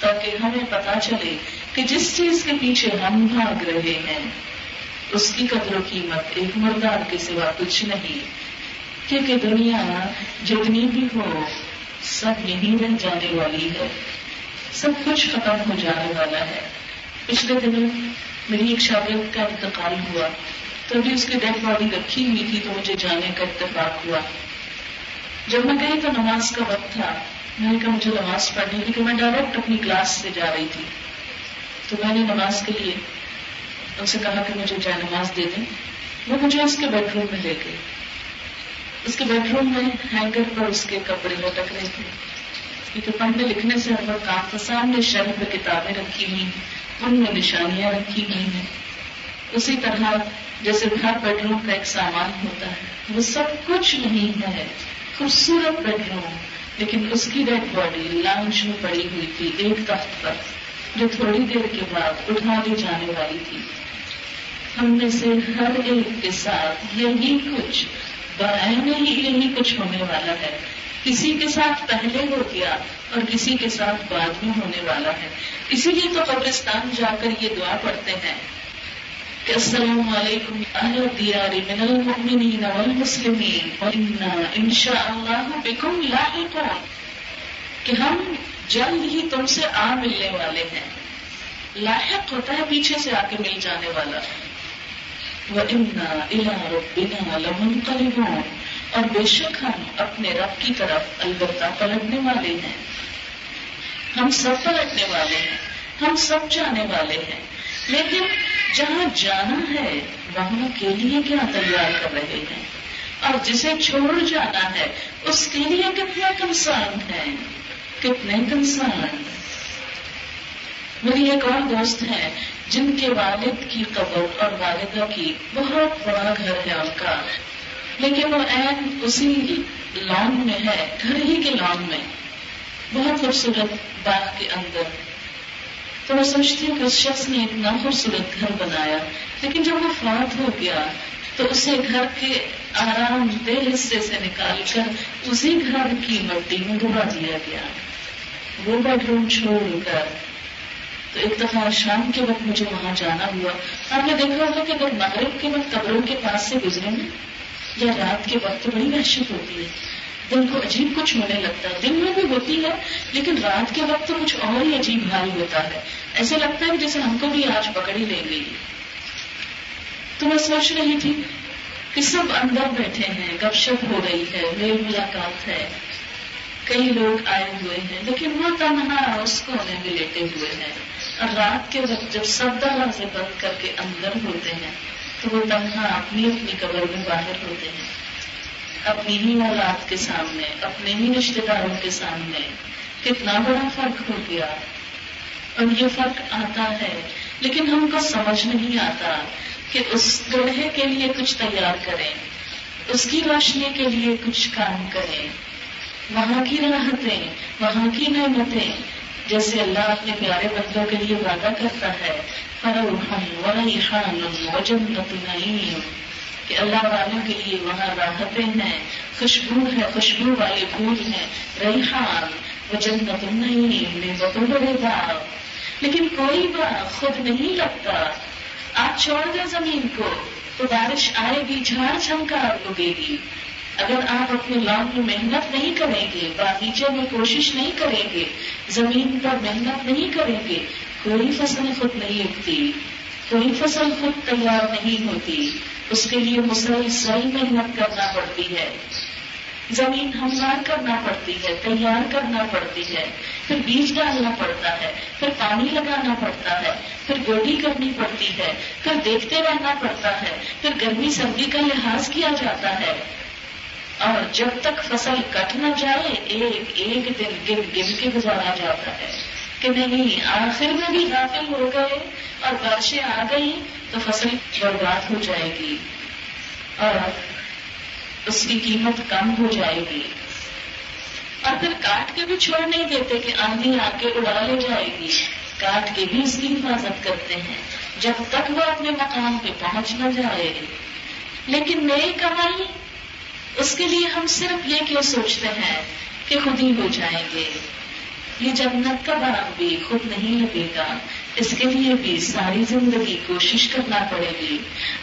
تاکہ ہمیں پتہ چلے کہ جس چیز کے پیچھے ہم بھاگ رہے ہیں اس کی قدر و قیمت ایک مردار کے سوا کچھ نہیں, کیونکہ دنیا جتنی بھی ہو سب یہی رہ جانے والی ہے, سب کچھ ختم ہو جانے والا ہے. پچھلے دنوں میری ایک شاگرد کا انتقال ہوا تو ابھی اس کی ڈیڈ باڈی رکھی ہوئی تھی تو مجھے جانے کا اتفاق ہوا. جب میں گئی تو نماز کا وقت تھا, میں نے کہا مجھے نماز پڑھنی تھی کہ میں ڈائریکٹ اپنی کلاس سے جا رہی تھی تو میں نے نماز کے لیے ان سے کہا کہ مجھے جائے نماز دے دیں. وہ مجھے اس کے بیڈ روم میں لے گئی. اس کے بیڈ روم میں ہینگر پر اس کے کپڑے لٹک رہے تھے کیونکہ پڑھنے لکھنے سے ہر وقت کام تھا. سامنے شہر میں کتابیں رکھی ہوئی ہیں, ان میں نشانیاں رکھی ہوئی ہیں. اسی طرح جیسے ہر بیڈ روم کا ایک سامان ہوتا ہے, وہ سب کچھ نہیں ہے. خوبصورت بیڈ روم, لیکن اس کی ڈیڈ باڈی لانچ میں پڑی ہوئی تھی ایک تخت پر, جو تھوڑی دیر کے بعد اٹھا دی جانے والی تھی. ہم میں سے ہر ایک کے ساتھ یہی کچھ برائے ہی یہی کچھ ہونے والا ہے. کسی کے ساتھ پہلے ہو گیا اور کسی کے ساتھ بعد میں ہونے والا ہے. اسی لیے تو قبرستان جا کر یہ دعا پڑھتے ہیں کہ السلام علیکم اہل الدیار من المؤمنین والمسلمین وانا انشاءاللہ بکم لاحقون, کہ ہم جلد ہی تم سے آ ملنے والے ہیں. لاحق ہوتا ہے پیچھے سے آ کے مل جانے والا. وَإِنَّا إِلَىٰ رَبِّنَا لَمُنْقَلِبُونَ, اور بے شک ہم اپنے رب کی طرف البتہ پلٹنے والے ہیں. ہم سب پلٹنے والے ہیں, ہم سب جانے والے ہیں, لیکن جہاں جانا ہے وہاں کے لیے کیا تیار کر رہے ہیں, اور جسے چھوڑ جانا ہے اس کے لیے کتنا کنسرن ہے, کتنے کنسرن. میری ایک اور دوست ہیں جن کے والد کی قبر اور والدہ کی بہت بڑا گھر ہے ان کا, لیکن وہ عین اسی لان میں ہے, گھر ہی کے لان میں, بہت خوبصورت باغ کے اندر. تو میں سوچتی ہوں کہ اس شخص نے اتنا خوبصورت گھر بنایا, لیکن جب وہ فوت ہو گیا تو اسے گھر کے آرام دہ حصے سے نکال کر اسی گھر کی مٹی میں دبا دیا گیا, وہ بیڈ روم چھوڑ کر. تو ایک دفعہ شام کے وقت مجھے وہاں جانا ہوا. آپ نے دیکھا ہوگا کہ اگر مغرب کے وقت قبروں کے پاس سے گزرے نا, یا رات کے وقت تو بڑی دہشت ہوتی ہے, دن کو عجیب کچھ ہونے لگتا ہے. دن میں بھی ہوتی ہے, لیکن رات کے وقت تو کچھ اور ہی عجیب حال ہوتا ہے. ایسے لگتا ہے کہ جیسے ہم کو بھی آج پکڑی لے گئی. تو میں سوچ رہی تھی کہ سب اندر بیٹھے ہیں, گپ شپ ہو رہی ہے, میل ملاقات ہے, کئی لوگ آئے ہوئے ہیں, لیکن وہ تنہا اس کو انہیں بھی لیٹے ہوئے ہیں. اور رات کے وقت جب سب دروازے بند کر کے اندر ہوتے ہیں تو وہ تنہا اپنی اپنی قبر میں باہر ہوتے ہیں, اپنی ہی اولاد کے سامنے, اپنے ہی رشتے داروں کے سامنے. کتنا بڑا فرق ہو گیا. اور یہ فرق آتا ہے, لیکن ہم کو سمجھ نہیں آتا کہ اس گڑھے کے لیے کچھ تیار کریں, اس کی روشنی کے لیے کچھ کام کریں. وہاں کی راحتیں, وہاں کی نعمتیں, جیسے اللہ اپنے پیارے بندوں کے لیے وعدہ کرتا ہے فروحا وریحانا وجنۃ نعیم, کہ اللہ والوں کے لیے وہاں راحتیں ہیں, خوشبو ہے, خوشبو والے پھول ہیں, ریحان وجنۃ نعیم میں بہت بڑے باغ. لیکن کوئی باغ خود نہیں لگتا. آپ چھوڑ دیں زمین کو تو بارش آئے گی, جھاڑ جھنکار اگے گی. اگر آپ اپنے لان میں محنت نہیں کریں گے, باغیچے میں کوشش نہیں کریں گے, زمین پر محنت نہیں کریں گے, کوئی فصل خود نہیں اگتی, کوئی فصل خود تیار نہیں ہوتی. اس کے لیے مسلسل محنت کرنا پڑتی ہے, زمین ہموار کرنا پڑتی ہے, تیار کرنا پڑتی ہے, پھر بیج ڈالنا پڑتا ہے, پھر پانی لگانا پڑتا ہے, پھر گوڈی کرنی پڑتی ہے, پھر دیکھتے رہنا پڑتا ہے, پھر گرمی سردی کا لحاظ کیا جاتا ہے. اور جب تک فصل کٹ نہ جائے ایک ایک دن گن گن کے گزارا جاتا ہے کہ نہیں آخر میں بھی غافل ہو گئے اور بارشیں آ گئی تو فصل برباد ہو جائے گی اور اس کی قیمت کم ہو جائے گی. اور پھر کاٹ کے بھی چھوڑ نہیں دیتے کہ آندھی آ کے اڑا لے جائے گی, کاٹ کے بھی اس کی حفاظت کرتے ہیں جب تک وہ اپنے مقام پہ پہنچ نہ جائے. لیکن نئی کمائی, اس کے لیے ہم صرف یہ کیوں سوچتے ہیں کہ خود ہی ہو جائیں گے. یہ جنت کا باغ بھی خود نہیں لگے گا, اس کے لیے بھی ساری زندگی کوشش کرنا پڑے گی,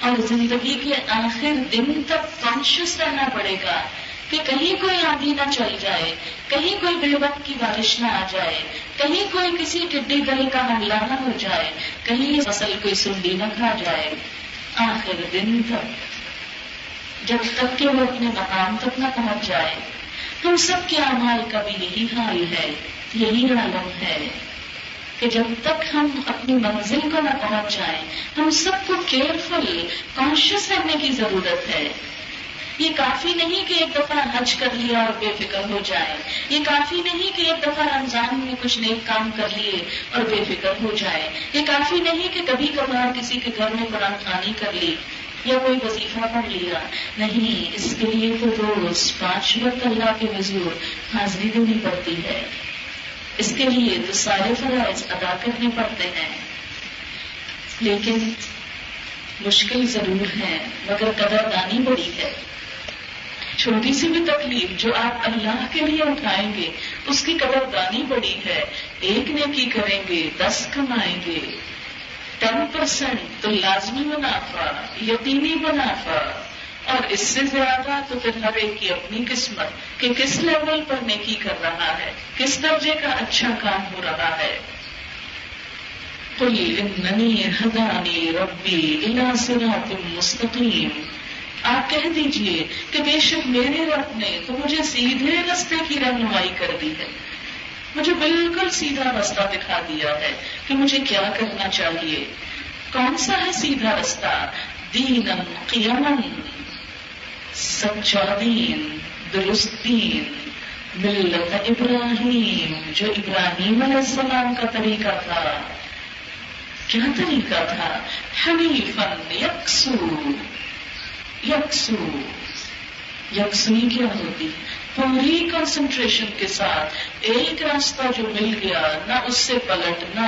اور زندگی کے آخر دن تک کانشیس رہنا پڑے گا کہ کہیں کوئی آندھی نہ چل جائے, کہیں کوئی بے وقت کی بارش نہ آ جائے, کہیں کوئی کسی ٹڈی دل کا حملہ نہ ہو جائے, کہیں یہ فصل کوئی سنڈی نہ کھا جائے. آخر دن تک جب تک کہ وہ اپنے مقام تک نہ پہنچ جائے. تم سب کے اعمال کا بھی یہی حال ہے, یہی عالم ہے کہ جب تک ہم اپنی منزل کو نہ پہنچ جائیں, ہم سب کو کیئرفل کانشیس رہنے کی ضرورت ہے. یہ کافی نہیں کہ ایک دفعہ حج کر لیا اور بے فکر ہو جائے، یہ کافی نہیں کہ ایک دفعہ رمضان میں کچھ نیک کام کر لیے اور بے فکر ہو جائے، یہ کافی نہیں کہ کبھی کبھار کسی کے گھر میں قرآن خوانی کر لی یا کوئی وظیفہ پڑھ لیا، نہیں، اس کے لیے تو روز پانچ وقت اللہ کے حضور حاضری دینی پڑتی ہے، اس کے لیے تو سارے فرائض ادا کرنے پڑتے ہیں. لیکن مشکل ضرور ہے مگر قدر دانی بڑی ہے. چھوٹی سی بھی تکلیف جو آپ اللہ کے لیے اٹھائیں گے اس کی قدر دانی بڑی ہے. ایک نیکی کریں گے دس کمائیں گے، ٹین پرسینٹ تو لازمی منافع، یقینی منافع، اور اس سے زیادہ تو پھر ہر ایک کی اپنی قسمت کہ کس لیول پر نیکی کر رہا ہے، کس درجے کا اچھا کام ہو رہا ہے. قُلْ إِنَّنِي هَدَانِي رَبِّي إِلَىٰ صِرَاطٍ مُّسْتَقِيمٍ، آپ کہہ دیجئے کہ بے شک میرے رب نے تو مجھے سیدھے رستے کی رہنمائی کر دی ہے، مجھے بالکل سیدھا رستہ دکھا دیا ہے کہ مجھے کیا کرنا چاہیے. کون سا ہے سیدھا رستہ؟ دیناً قیماً، سچا دین، درست دین، ملت ابراہیم، جو ابراہیم علیہ السلام کا طریقہ تھا. کیا طریقہ تھا؟ حنیفاً یکسو. یکسو یکسوئی کیا ہوتی؟ پوری کنسنٹریشن کے ساتھ ایک راستہ جو مل گیا، نہ اس سے پلٹنا،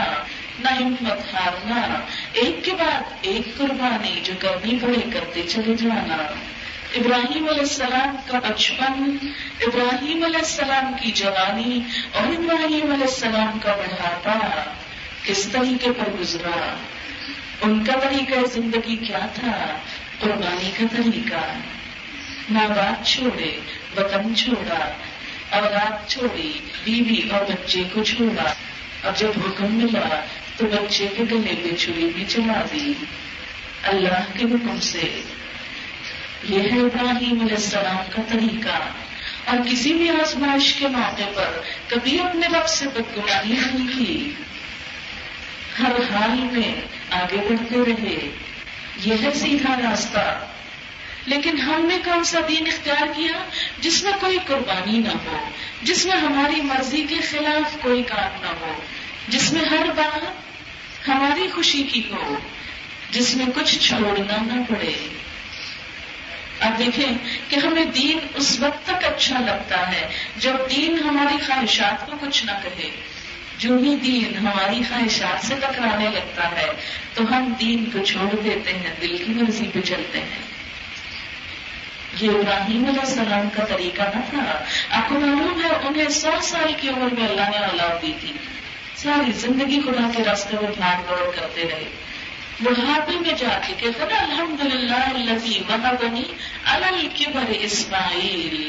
نہ ہمت ہارنا، ایک کے بعد ایک قربانی جو کرنی پڑے کرتے چلے جانا. ابراہیم علیہ السلام کا بچپن، ابراہیم علیہ السلام کی جوانی اور ابراہیم علیہ السلام کا بڑھاپا کس طریقے پر گزرا، ان کا طریقہ زندگی کیا تھا؟ قربانی کا طریقہ. ماں باپ چھوڑے، وطن چھوڑا، اولاد چھوڑی، بیوی اور بچے کو چھوڑا، اب جب حکم ملا تو بچے کے گلے میں چھری بھی چلا دی اللہ کے حکم سے. یہ ہے ابراہیم علیہ السلام کا طریقہ. اور کسی بھی آزمائش کے موقع پر کبھی اپنے رب سے بدگمانی نہیں کی، ہر حال میں آگے بڑھتے رہے. یہ ہے سیدھا راستہ. لیکن ہم نے کون سا دین اختیار کیا؟ جس میں کوئی قربانی نہ ہو، جس میں ہماری مرضی کے خلاف کوئی کام نہ ہو، جس میں ہر بات ہماری خوشی کی ہو، جس میں کچھ چھوڑنا نہ پڑے. آپ دیکھیں کہ ہمیں دین اس وقت تک اچھا لگتا ہے جب دین ہماری خواہشات کو کچھ نہ کہے. جو بھی دین ہماری خواہشات سے ٹکرانے لگتا ہے تو ہم دین کو چھوڑ دیتے ہیں، دل کی مرضی پہ چلتے ہیں. یہ ابراہیم علیہ السلام کا طریقہ نہ تھا. آپ کو معلوم ہے انہیں سو سال کی عمر میں اللہ نے اولاد دی تھی، ساری زندگی خدا کے راستے میں بھاگ دوڑ کرتے رہے. بڑھاپے میں جا کے کہتے نا الحمدللہ الذی وهبنی علی الکبر اسماعیل،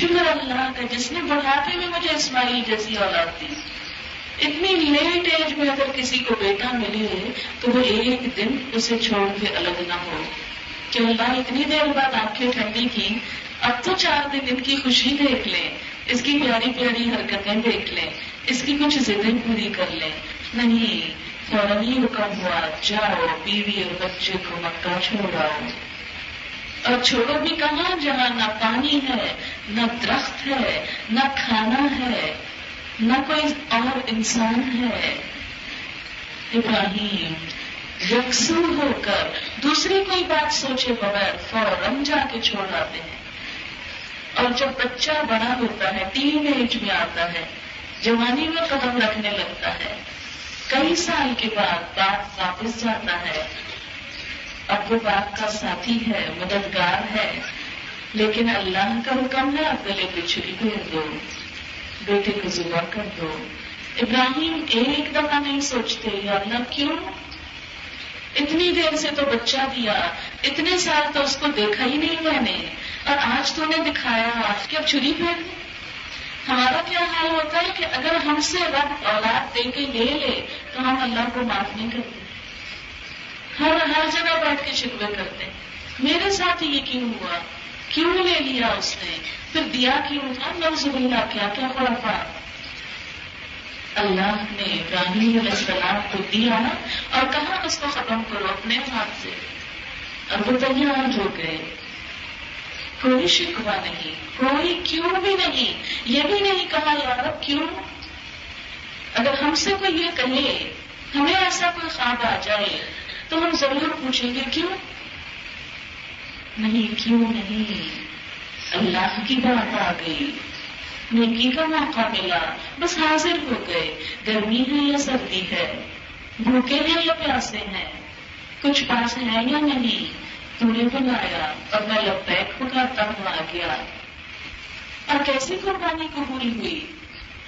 شکر اللہ کا جس نے بڑھاپے میں مجھے اسماعیل جیسی اولاد دی. اتنی لیٹ ایج میں اگر کسی کو بیٹا ملے تو وہ ایک دن اسے چھوڑ کے الگ نہ ہو کہ اللہ اتنی دیر بعد آنکھیں ٹھنڈی کی، اب تو چار دن ان کی خوشی دیکھ لیں، اس کی پیاری پیاری حرکتیں دیکھ لیں، اس کی کچھ ضدیں پوری کر لیں. نہیں، فوراً ہی حکم ہوا جاؤ بیوی اور بچے کو مکہ چھوڑاؤ. اور چھوڑو بھی کہاں جہاں نہ پانی ہے، نہ درخت ہے، نہ کھانا ہے، نہ کوئی اور انسان ہے. ابراہیم یکسو ہو کر دوسری کوئی بات سوچے بغیر فوراً جا کے چھوڑ آتے ہیں. اور جب بچہ بڑا ہوتا ہے، ٹین ایج میں آتا ہے، جوانی میں قدم رکھنے لگتا ہے، کئی سال کے بعد باپ واپس جاتا ہے. اب وہ باپ کا ساتھی ہے، مددگار ہے، لیکن اللہ کا حکم ہے آپ گلے پہ چھری پھیر دو، بیٹے کو ذبح کر دو. ابراہیم ایک دفعہ نہیں سوچتے یا اللہ کیوں، اتنی دیر سے تو بچہ دیا، اتنے سال تو اس کو دیکھا ہی نہیں میں نے، اور آج تو نے دکھایا آج کیا چھری پھیر. ہمارا کیا حال ہوتا ہے کہ اگر ہم سے رب اولاد دے کے لے لے تو ہم اللہ کو معاف نہیں کرتے، ہر ہر جگہ بیٹھ کے شکوے کرتے میرے ساتھ یہ کیوں ہوا، کیوں لے لیا اس نے، پھر دیا کیوں تھا، نعوذ باللہ کیا کیا خرافات. اللہ نے ابراہیم علیہ السلام کو دیا اور کہا اس کو ختم کرو اپنے ہاتھ سے، اور وہ تیار ہو گئے. کوئی شکوہ نہیں، کوئی کیوں بھی نہیں، یہ بھی نہیں کہا یا رب کیوں. اگر ہم سے کوئی یہ کہے، ہمیں ایسا کوئی خواب آ جائے تو ہم ضرور پوچھیں گے کیوں نہیں، کیوں نہیں. اللہ کی بات آ گئی، نیکی کا موقع ملا، بس حاضر ہو گئے. گرمی ہے یا سردی ہے، بھوکے ہیں یا پیاسے ہیں، کچھ پاس ہے یا نہیں. تو نے بلایا اور میں لبیک پکارتا ہوں آ گیا. اور کیسی قربانی قبول ہوئی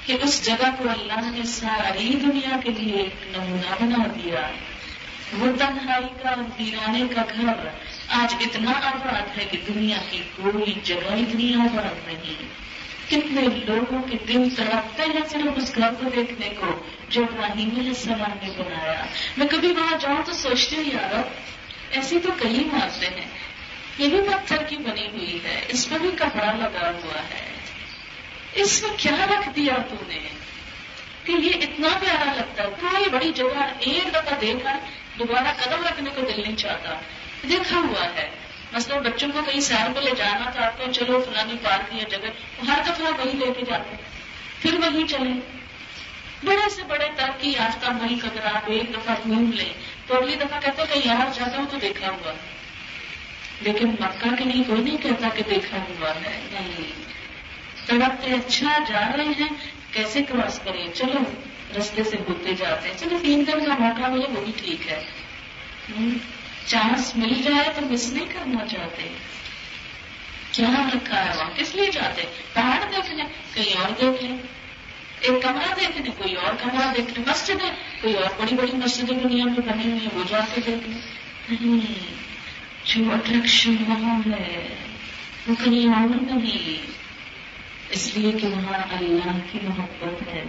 کہ اس جگہ کو اللہ نے ساری دنیا کے لیے ایک نمونہ بنا دیا. وہ تنہائی کا ویرانے کا گھر آج اتنا آباد ہے کہ دنیا کی کوئی جگہ اتنی آباد نہیں. کتنے لوگوں کے دل تڑپتے ہیں صرف اس گھر کو دیکھنے کو جو ابراہیم علیہ السلام نے بنایا. میں کبھی وہاں جاؤں تو سوچتی ہوں یار ایسی تو کئی عمارتیں ہیں، یہ بھی پتھر کی بنی ہوئی ہے، اس پر بھی کپڑا لگا ہوا ہے، اس میں کیا رکھ دیا تو نے کہ یہ اتنا پیارا لگتا ہے. کوئی بڑی جگہ ایک دفعہ دیکھا دوبارہ قدم رکھنے کو دل نہیں چاہتا، دیکھا ہوا ہے. مثلا بچوں کو کہیں سیر کو لے جانا تھا تو چلو فلانی پارک یا جگہ، ہر دفعہ وہی لے کے جاتے پھر وہی چلے. بڑے سے بڑے ترقی یافتہ وہی قدر آپ ایک دفعہ گھوم لیں تو اگلی دفعہ کہتے ہیں کہ یہاں جاتا ہوں تو دیکھا ہوا. لیکن مکہ کے لیے کوئی نہیں کہتا کہ دیکھا ہوا ہے، نہیں. تڑپتے اچھا جا رہے ہیں، کیسے کراس کریں، چلو رستے سے ہوتے جاتے ہیں، چلو تین دن کا موقع ملے وہ بھی ٹھیک ہے، چانس مل جائے تو مس نہیں کرنا چاہتے. کیا رکھا ہے وہاں، کس لیے جاتے؟ پہاڑ دیکھنے کہیں اور دیکھ لیں، ایک کمرہ دیکھنے کوئی اور کمرہ دیکھنے، مسجد ہے کوئی اور بڑی بڑی مسجدیں دنیا میں بنی ہوئی ہیں وہ جاتے دیکھنے. نہیں، جو اٹریکشن وہاں ہے وہ کہیں اور نہیں، اس لیے کہ وہاں اللہ کی محبت ہے.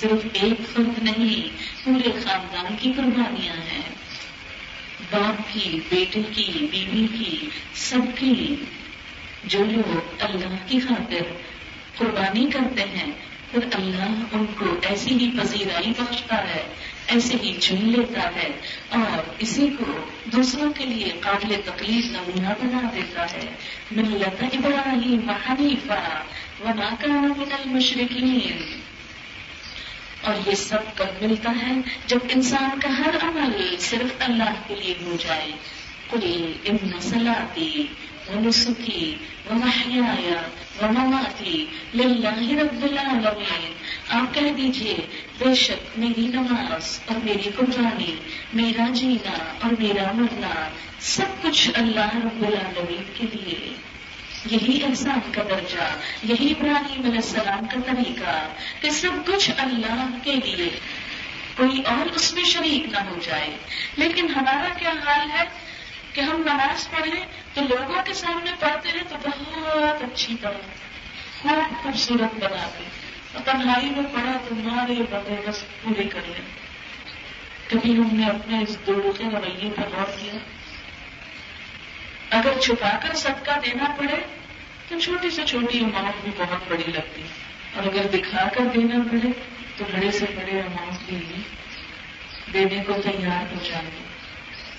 صرف ایک فرد نہیں، پورے خاندان کی قربانیاں ہیں، باپ کی، بیٹے کی، بیوی کی، سب کی. جو لوگ اللہ کی خاطر قربانی کرتے ہیں پھر اللہ ان کو ایسی ہی پذیرائی بخشتا ہے، ایسے ہی چن لیتا ہے اور اسی کو دوسروں کے لیے قابل تقلید نمونہ بنا دیتا ہے. ملت ابراہیم حنیفا وما کان من المشرکین. اور یہ سب کب ملتا ہے؟ جب انسان کا ہر عمل صرف اللہ کے لیے ہو جائے. قل ان صلاتی ونسکی ومحیای ومماتی للہ رب العالمین. آپ کہہ دیجئے بے شک میری نماز اور میری قربانی، میرا جینا اور میرا مرنا سب کچھ اللہ رب العالمین کے لیے. یہی احسان کا درجہ، یہی ابراہیم علیہ السلام کا طریقہ کہ سب کچھ اللہ کے لیے، کوئی اور اس میں شریک نہ ہو جائے. لیکن ہمارا کیا حال ہے کہ ہم نماز پڑھیں تو لوگوں کے سامنے پڑھتے ہیں تو بہت اچھی پڑھیں، خوب خوبصورت بنا دیں، اور تنہائی میں پڑھا تو مارے بندے بس پورے کر لیں. کبھی ہم نے اپنے اس دور کے رویے پر غور کیا؟ اگر چھپا کر صدقہ دینا پڑے تو چھوٹی سے چھوٹی اماؤنٹ بھی بہت بڑی لگتی، اور اگر دکھا کر دینا پڑے تو بڑے سے بڑے اماؤنٹ بھی دینے کو تیار ہو جائیں.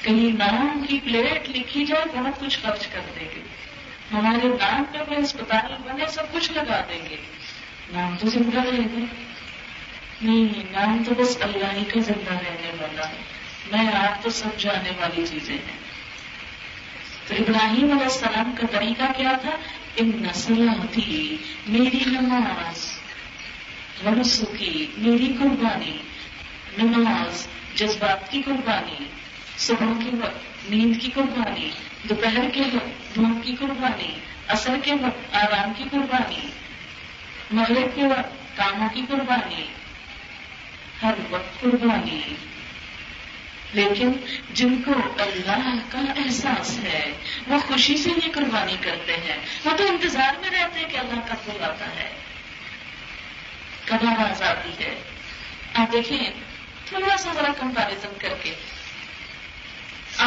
کہیں نام کی پلیٹ لکھی جائے بہت کچھ خرچ کر دیں گے، ہمارے نام پہ بھی اسپتال بنے سب کچھ لگا دیں گے. نام تو زندہ رہے گا نہیں، نام تو بس اللہ ہی کا زندہ رہنے والا ہے، میں آپ تو سب جانے والی چیزیں ہیں. تو ابراہیم علیہ السلام کا طریقہ کیا تھا؟ ان صلاتی میری نماز، ونسکی میری قربانی، نماز جذبات کی قربانی، صبح کے وقت نیند کی قربانی، دوپہر کے وقت دھوپ کی قربانی، عصر کے وقت آرام کی قربانی، مغرب کے وقت کاموں کی قربانی، ہر وقت قربانی. لیکن جن کو اللہ کا احساس ہے وہ خوشی سے یہ قربانی کرتے ہیں، وہ تو انتظار میں رہتے ہیں کہ اللہ کب بلاتا ہے، کب آواز آتی ہے. آپ دیکھیں تھوڑا سا ذرا کمپیریزن کر کے،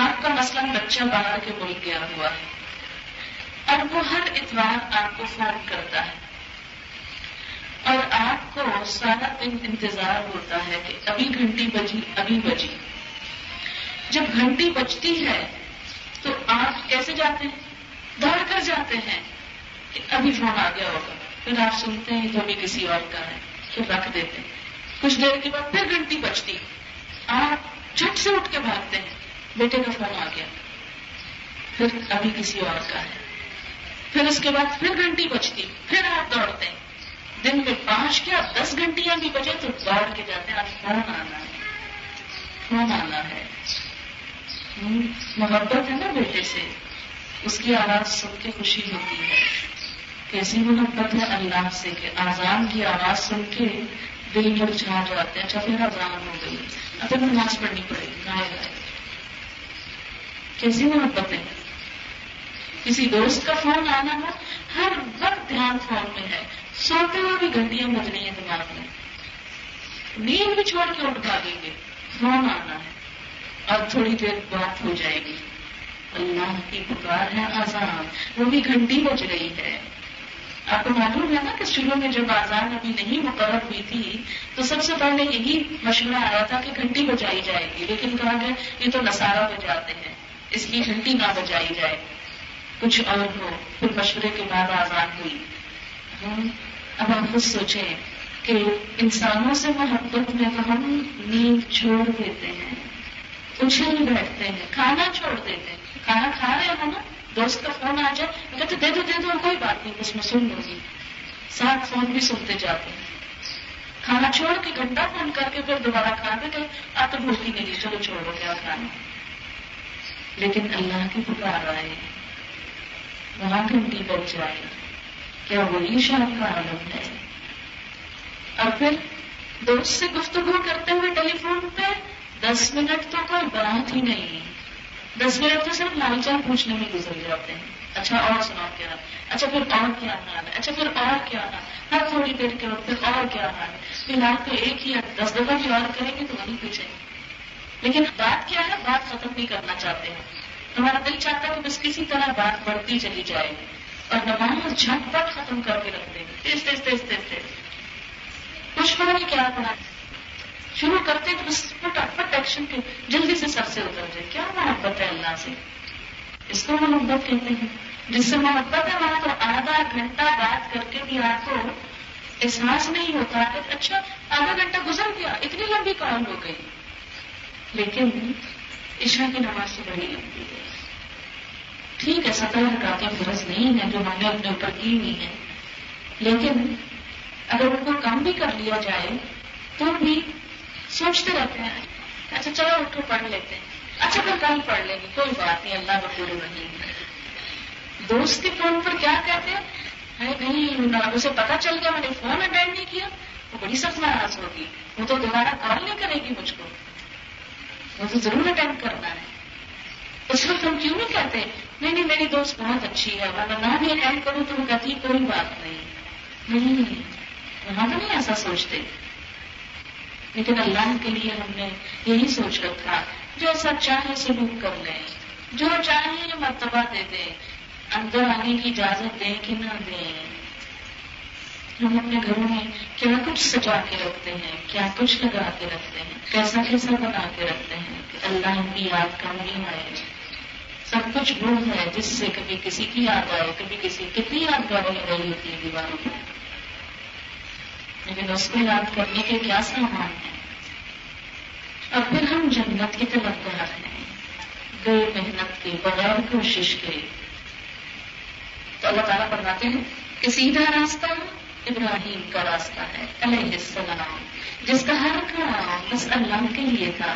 آپ کا مثلا بچہ باہر کے ملک گیا ہوا ہے اور وہ ہر اتوار آپ کو فون کرتا ہے اور آپ کو سارا دن انتظار ہوتا ہے کہ ابھی گھنٹی بجی ابھی بجی. جب گھنٹی بجتی ہے تو آپ کیسے جاتے ہیں؟ دوڑ کر جاتے ہیں کہ ابھی فون آ گیا ہوگا, پھر آپ سنتے ہیں تو بھی کسی اور کا ہے, پھر رکھ دیتے ہیں, کچھ دیر کے بعد پھر گھنٹی بجتی, آپ جھٹ سے اٹھ کے بھاگتے ہیں بیٹے کا فون آ گیا, پھر ابھی کسی اور کا ہے, پھر اس کے بعد پھر گھنٹی بجتی, پھر آپ دوڑتے ہیں. دن میں پانچ کے آپ دس گھنٹیاں بھی بجے تو دوڑ کے جاتے ہیں, آپ فون آنا ہے فون آنا ہے. محبت ہے نا بیٹے سے, اس کی آواز سن کے خوشی ہوتی ہے. کیسی محبت ہے اللہ سے کہ آزان کی آواز سن کے دل مرجھا جاتے ہیں, اچھا پھر آزان ہو گئی اب پھر نماز پڑھنی پڑے گی, گائے گائے. کیسی محبت ہے. کسی دوست کا فون آنا ہے, ہر وقت دھیان فون میں ہے, سوتے ہوئے بھی گھنٹیاں بج رہی ہیں دماغ میں, نیند بھی چھوڑ کے اٹھ بھاگیں گے, فون آنا ہے اور تھوڑی دیر بات ہو جائے گی. اللہ کی پکار ہے آزان, وہ بھی گھنٹی بج رہی ہے. آپ کو معلوم ہے نا کہ شروع میں جب آزان ابھی نہیں مقرر ہوئی تھی تو سب سے پہلے یہی مشورہ آیا تھا کہ گھنٹی بجائی جائے گی, لیکن کہا گیا یہ تو نصارہ بجاتے ہیں اس کی گھنٹی نہ بجائی جائے, کچھ اور ہو. پھر مشورے کے بعد آزان ہوئی. اب ہم خود سوچیں کہ انسانوں سے محبت میں تو ہم نیند چھوڑ دیتے ہیں, اچھل بیٹھتے ہیں, کھانا چھوڑ دیتے ہیں, کھانا کھا رہے ہو نا دوست کا فون آ جائے میں کہتے دے دو دے دو کوئی بات نہیں بس میں سن لوں گی, ساتھ فون بھی سنتے جاتے ہیں. کھانا چھوڑ کے گھنٹہ فون کر کے پھر دوبارہ کھانے گئے, آپ تو بھوکی نہیں چلو چھوڑو گیا کھانا. لیکن اللہ کی پکار آئے وہاں گھنٹی بج جائے, کیا وہی شام کا عالم ہے. اور پھر دوست سے گفتگو کرتے ہوئے ٹیلی فون پہ دس منٹ تو کوئی بات ہی نہیں, دس منٹ تو صرف لال چال پوچھنے میں گزر جاتے ہیں, اچھا اور سناؤ کیا حال, اچھا پھر اور کیا حال ہے, اچھا پھر اور کیا حال, ہر تھوڑی دیر کے وقت پھر اور کیا حال ہے, پھر رات کو ایک ہی دس دفعہ بھی اور کریں گے تو وہی پوچھیں گے. لیکن بات کیا ہے, بات ختم نہیں کرنا چاہتے ہیں. ہمارا دل چاہتا ہے کہ بس کسی طرح بات بڑھتی چلی جائے گی اور نماز جھٹ پٹ ختم کر کے رکھ دیں گے, تیز تیز تیز تیز تیز کچھ پڑھا نہیں کیا پڑھا, شروع کرتے تو اس فٹافٹ ایکشن کے جلدی سے سب سے اتر جائے. کیا محبت ہے اللہ سے, اس کو محبت کہتے ہیں. جس سے محبت ہے وہاں تو آدھا گھنٹہ بات کر کے بھی آپ کو احساس نہیں ہوتا کہ اچھا آدھا گھنٹہ گزر گیا, اتنی لمبی کال ہو گئی. لیکن عشاء کی نماز سے بڑی لمبی ہے. ٹھیک ہے سترہ رکعتیں فرض نہیں ہے جو ہم نے اپنے اوپر کی ہوئی ہے, لیکن اگر ان کو کم بھی کر لیا جائے تو بھی سوچتے رہتے ہیں اچھا چلو اٹھ کے پڑھ لیتے ہیں, اچھا پھر کل پڑھ لیں گے, کوئی بات نہیں اللہ کا پورے نہیں. دوست کے فون پر کیا کہتے ہیں, ارے نہیں اسے پتا چل گیا میں نے فون اٹینڈ نہیں کیا, وہ بڑی سخت ناراض ہوگی, وہ تو دوبارہ کال نہیں کرے گی مجھ کو, مجھے ضرور اٹینڈ کرنا ہے. اس وقت ہم کیوں نہیں کہتے نہیں نہیں میری دوست بہت اچھی ہے, ورنہ نہ بھی اٹینڈ کروں تو وہ کہتی کوئی بات نہیں. نہیں وہاں تو نہیں ایسا سوچتے, لیکن اللہ کے لیے ہم نے یہی سوچ رکھا جو سب چاہے سلوک کر لیں, جو چاہے مرتبہ دے دیں, اندر آنے کی اجازت دیں کہ نہ دیں. ہم اپنے گھروں میں کیا کچھ سجا کے رکھتے ہیں, کیا کچھ لگا کے رکھتے ہیں, کیسا کیسا بنا کے رکھتے ہیں کہ اللہ کی یاد کم نہیں آئے. سب کچھ وہ ہے جس سے کبھی کسی کی یاد آئے, کبھی کسی کتنی یادگاریں رہی ہوتی ہے دیواروں پر, لیکن اس کو یاد کرنے کے کیا سامان ہیں. اور پھر ہم جنت کی طلبگار ہیں, بے محنت کے بغیر کوشش کے. تو اللہ تعالیٰ فرماتے ہیں کہ سیدھا راستہ ابراہیم کا راستہ ہے علیہ السلام, جس کا ہر کام بس اللہ کے لیے تھا.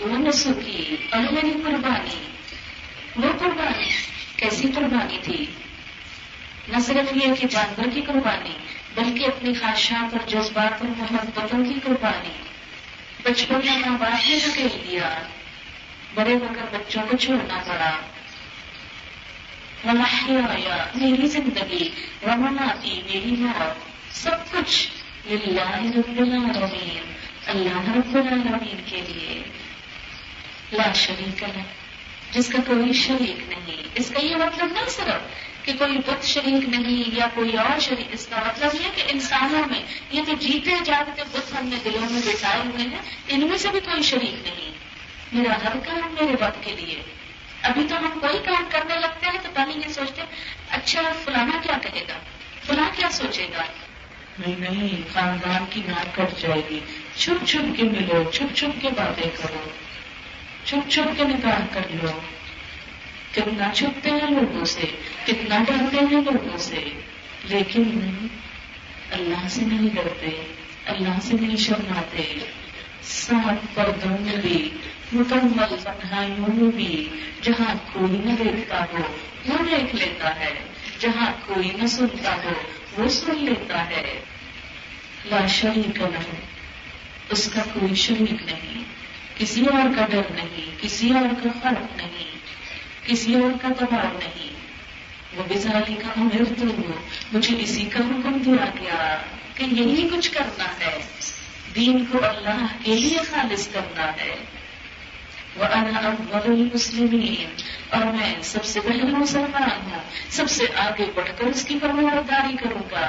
وہ نسخی اور میری قربانی, وہ قربانی کیسی قربانی تھی, نہ صرف یہ کہ جانور کی قربانی بلکہ اپنی خواہشات اور جذبات اور محبتوں کی قربانی. بچپن میں ماں باپ نے دھکیل دیا, بڑے ہو کر بچوں کو چھوڑنا پڑا. ومحیایا میری زندگی, ومماتی میری موت, سب کچھ للہ رب العالمین, اللہ رب العالمین کے لیے. لا شریک لہ, جس کا کوئی شریک نہیں. اس کا یہ مطلب نہیں صرف کہ کوئی بت شریک نہیں یا کوئی اور شریک, اس کا مطلب یہ کہ انسانوں میں یہ تو جیتے جاگتے بت ہم نے دلوں میں بٹھائے ہوئے ہیں, ان میں سے بھی کوئی شریک نہیں. میرا ہر کام میرے رب کے لیے. ابھی تو ہم کوئی کام کرنے لگتے ہیں تو پہلے یہ سوچتے ہیں سوچے گا؟ نہیں نہیں، خاندان کی ناک کٹ جائے گی. چھپ چھپ کے ملو، چھپ چھپ کے باتیں کرو، چھپ چھپ کے نکاح کر لو. کتنا چھپتے ہیں لوگوں سے، کتنا ڈرتے ہیں لوگوں سے، لیکن نہیں، اللہ سے نہیں ڈرتے، اللہ سے نہیں شرماتے. سات پردوں میں بھی، مکمل تنہائیوں میں بھی، جہاں کوئی نہ دیکھتا ہو وہ دیکھ لیتا ہے، جہاں کوئی نہ سنتا ہو وہ سن لیتا ہے. لا شریک لہ، اس کا کوئی شریک نہیں، کسی اور کا ڈر نہیں، کسی اور کا فرق نہیں، کسی اور کا دباؤ نہیں. وہ بزاری کا امرت ہو، مجھے اسی کا حکم دیا گیا کہ یہی کچھ کرنا ہے، دین کو اللہ کے لیے خالص کرنا ہے. وَأَنَا أَوَّلُ الْمُسْلِمِينَ، اور میں سب سے پہلا مسلمان ہوں، سب سے آگے بڑھ کر اس کی فرمانبرداری کروں گا.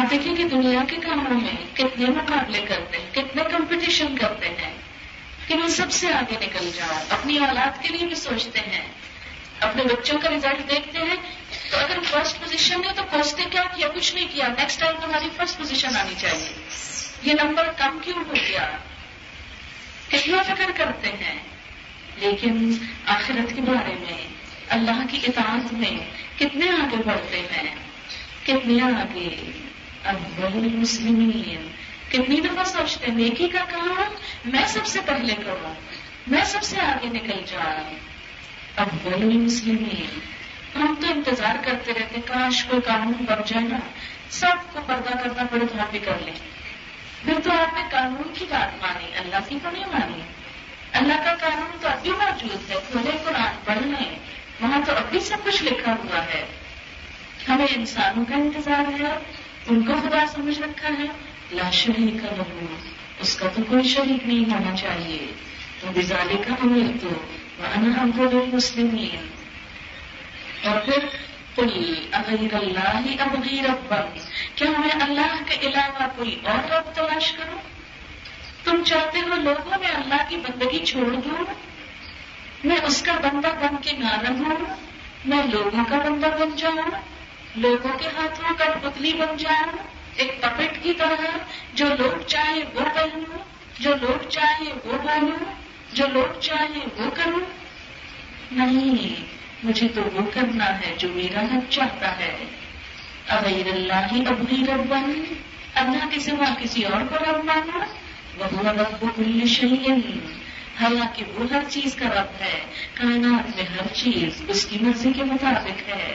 آپ دیکھیں کہ دنیا کے کاموں میں کتنے مقابلے کرتے ہیں، کتنے کمپٹیشن کرتے ہیں کہ میں سب سے آگے نکل جاؤں. اپنی اولاد کے لیے بھی سوچتے ہیں، اپنے بچوں کا رزلٹ دیکھتے ہیں تو اگر فرسٹ پوزیشن ہے تو پوچھتے کیا کیا، کچھ نہیں کیا، نیکسٹ ٹائم ہماری فرسٹ پوزیشن آنی چاہیے، یہ نمبر کم کیوں ہو گیا. کتنا فکر کرتے ہیں، لیکن آخرت کے بارے میں، اللہ کی اطاعت میں کتنے آگے بڑھتے ہیں، کتنے آگے. اول المسلمین، کتنی دفعہ سوچتے ہیں نیکی کا کام میں سب سے پہلے کروں، میں سب سے آگے نکل جاؤں. اول المسلمین، ہم تو انتظار کرتے رہتے کاش کوئی قانون بن جائے نا، سب کو پردہ کرنا پڑے تو آپ بھی کر لیں. پھر تو آپ نے قانون کی بات مانی، اللہ کی تو نہیں مانی. اللہ کا قانون تو اب بھی موجود ہے، کھولے قرآن پڑھ لیں، وہاں تو اب بھی سب کچھ لکھا ہوا ہے. ہمیں انسانوں کا انتظار ہے، ان کو خدا سمجھ رکھا ہے. لا شریک لہ، اس کا تو کوئی شریک نہیں ہونا چاہیے. تو بذالک امرت وأنا أول المسلمین. اور پھر قل أغير اللہ أبغي ربا، کیا میں اللہ کے علاوہ کوئی اور رب تلاش کروں؟ تم چاہتے ہو لوگوں میں اللہ کی بندگی چھوڑ دوں، میں اس کا بندہ بن کے نہ رہوں، میں لوگوں کا بندہ بن جاؤں، لوگوں کے ہاتھوں کا پتلی بن جاؤں، ایک پپٹ کی طرح، جو لوگ چاہے وہ بنوں، جو لوگ چاہے وہ بولوں، جو لوگ چاہے وہ کروں. نہیں، مجھے تو وہ کرنا ہے جو میرا حق چاہتا ہے. اغیر اللہ ابغی ربا، اللہ کے سوا کسی اور کو رب ماننا. وہو رب کل شیء، حالانکہ وہ ہر چیز کا رب ہے، کائنات میں ہر چیز اس کی مرضی کے مطابق ہے.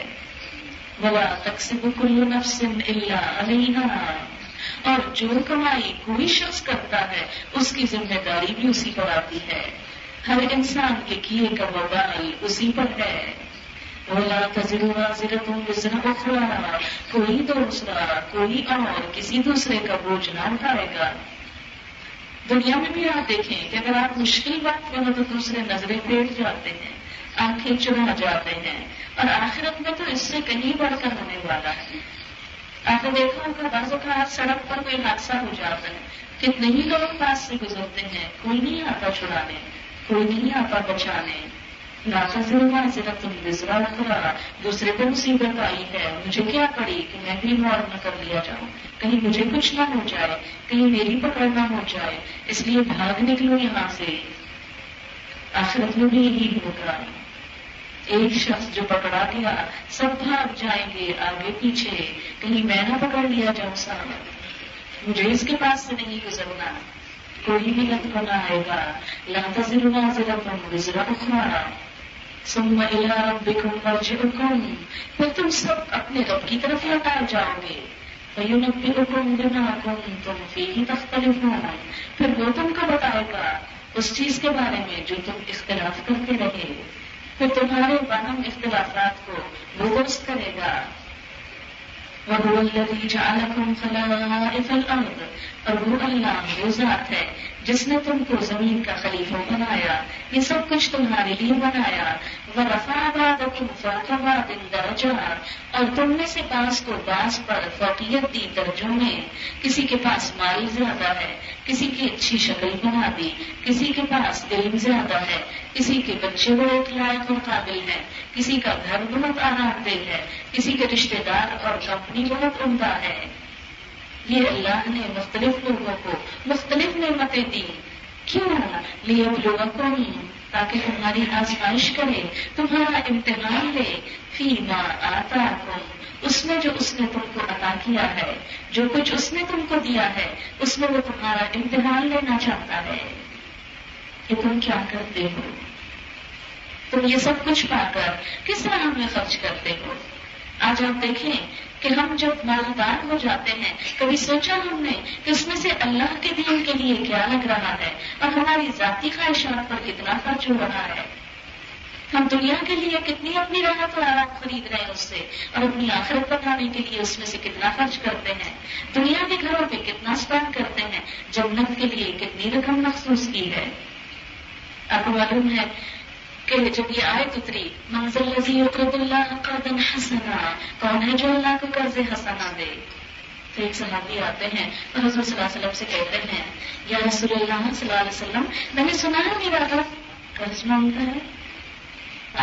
ولا تکسب کل نفس الا علیہا، اور جو کمائی کوئی شخص کرتا ہے اس کی ذمہ داری بھی اسی پر آتی ہے، ہر انسان کے کیے کا وبال اسی پر ہے. وَلَا تَزِرُ وَازِرَةٌ وِزْرَ أُخْرَىٰ، کوئی دوسرا کوئی اور کسی دوسرے کا بوجھ نہ اٹھائے گا. دنیا میں بھی آپ دیکھیں کہ اگر آپ مشکل وقت میں ہو تو دوسرے نظریں پھیر جاتے ہیں، آنکھیں چڑھا جاتے ہیں، اور آخرت میں تو اس سے کہیں بڑھ کر ہونے والا ہے. آپ نے دیکھا ہوگا بعض اوقات سڑک پر کوئی حادثہ ہو جاتا ہے، کتنے ہی لوگ پاس سے گزرتے ہیں، کوئی نہیں آتا چھڑانے، کوئی نہیں آتا بچانے. ناکہ ضرور صرف تم گزرا ہوا، دوسرے کو مصیبت آئی ہے، مجھے کیا پڑی کہ میں بھی معاون نہ کر لیا جاؤں، کہیں مجھے کچھ نہ ہو جائے، کہیں میری پکڑ نہ ہو جائے، اس لیے بھاگ نکلو یہاں سے. آخرت میں بھی یہی ہوگا، ایک شخص جو پکڑا گیا سب بھاگ جائیں گے آگے پیچھے، کہیں میں نہ پکڑ لیا جاؤں، صاحب مجھے اس کے پاس سے نہیں گزرنا، کوئی بھی لت بنا آئے گا. لا تزر وازرة وزر أخرى ثم إلى ربكم مرجعكم، پھر تم سب اپنے رب کی طرف لوٹائے جاؤ گے. فينبئكم بما كنتم فيه تختلفون، پھر وہ تم کو بتائے گا اس چیز کے بارے میں جو تم اختلاف کرتے رہے، پھر تمہارے باہم اختلافات کو وہ درست کرے گا. وَهُوَ الَّذِي جَعَلَكُمْ خَلَائِفَ الْأَرْضِ، اور وہ اللہ وہ ذات ہے جس نے تم کو زمین کا خلیفہ بنایا، یہ سب کچھ تمہارے لیے بنایا، ورفع بعضکم فوق بعض درجات، اور تم میں سے بعض کو بعض پر فوقیت دی درجوں میں، کسی کے پاس مال زیادہ ہے، کسی کی اچھی شکل بنا دی، کسی کے پاس علم زیادہ ہے، کسی کے بچے بہت لائق اور قابل ہیں، کسی کا گھر بہت آرام دہ ہے، کسی کے رشتے دار اور کمپنی بہت عمدہ ہے۔ یہ اللہ نے مختلف لوگوں کو مختلف نعمتیں دی، کیوں؟ لیبلوکم، تاکہ تمہاری آزمائش کرے، تمہارا امتحان لے، فیما آتاکم، اس میں جو اس نے تم کو عطا کیا ہے، جو کچھ اس نے تم کو دیا ہے، اس میں وہ تمہارا امتحان لینا چاہتا ہے کہ تم کیا کرتے ہو، تم یہ سب کچھ پا کر کس طرح ہمیں خرچ کرتے ہو۔ آج آپ دیکھیں کہ ہم جب مالدار ہو جاتے ہیں، کبھی سوچا ہم نے کہ اس میں سے اللہ کے دین کے لیے کیا لگ رہا ہے اور ہماری ذاتی خواہشات پر کتنا خرچ ہو رہا ہے؟ ہم دنیا کے لیے کتنی اپنی راحت اور آرام خرید رہے ہیں اس سے، اور اپنی آخرت بنانے کے لیے اس میں سے کتنا خرچ کرتے ہیں؟ دنیا کے گھروں پہ کتنا اسپینڈ کرتے ہیں؟ جنت کے لیے کتنی رقم مخصوص کی ہے؟ آپ کو معلوم ہے کہ جب یہ آیت اتری، منزل الذی یقرض اللہ قرضا حسنا، کون ہے جو اللہ کو قرض حسنا دے؟ تو ایک صحابی آتے ہیں اور حضور صلی اللہ علیہ وسلم سے کہتے ہیں، یا رسول اللہ صلی اللہ علیہ وسلم، میں نے سنا ہے میرا رب قرض مانگتا ہے۔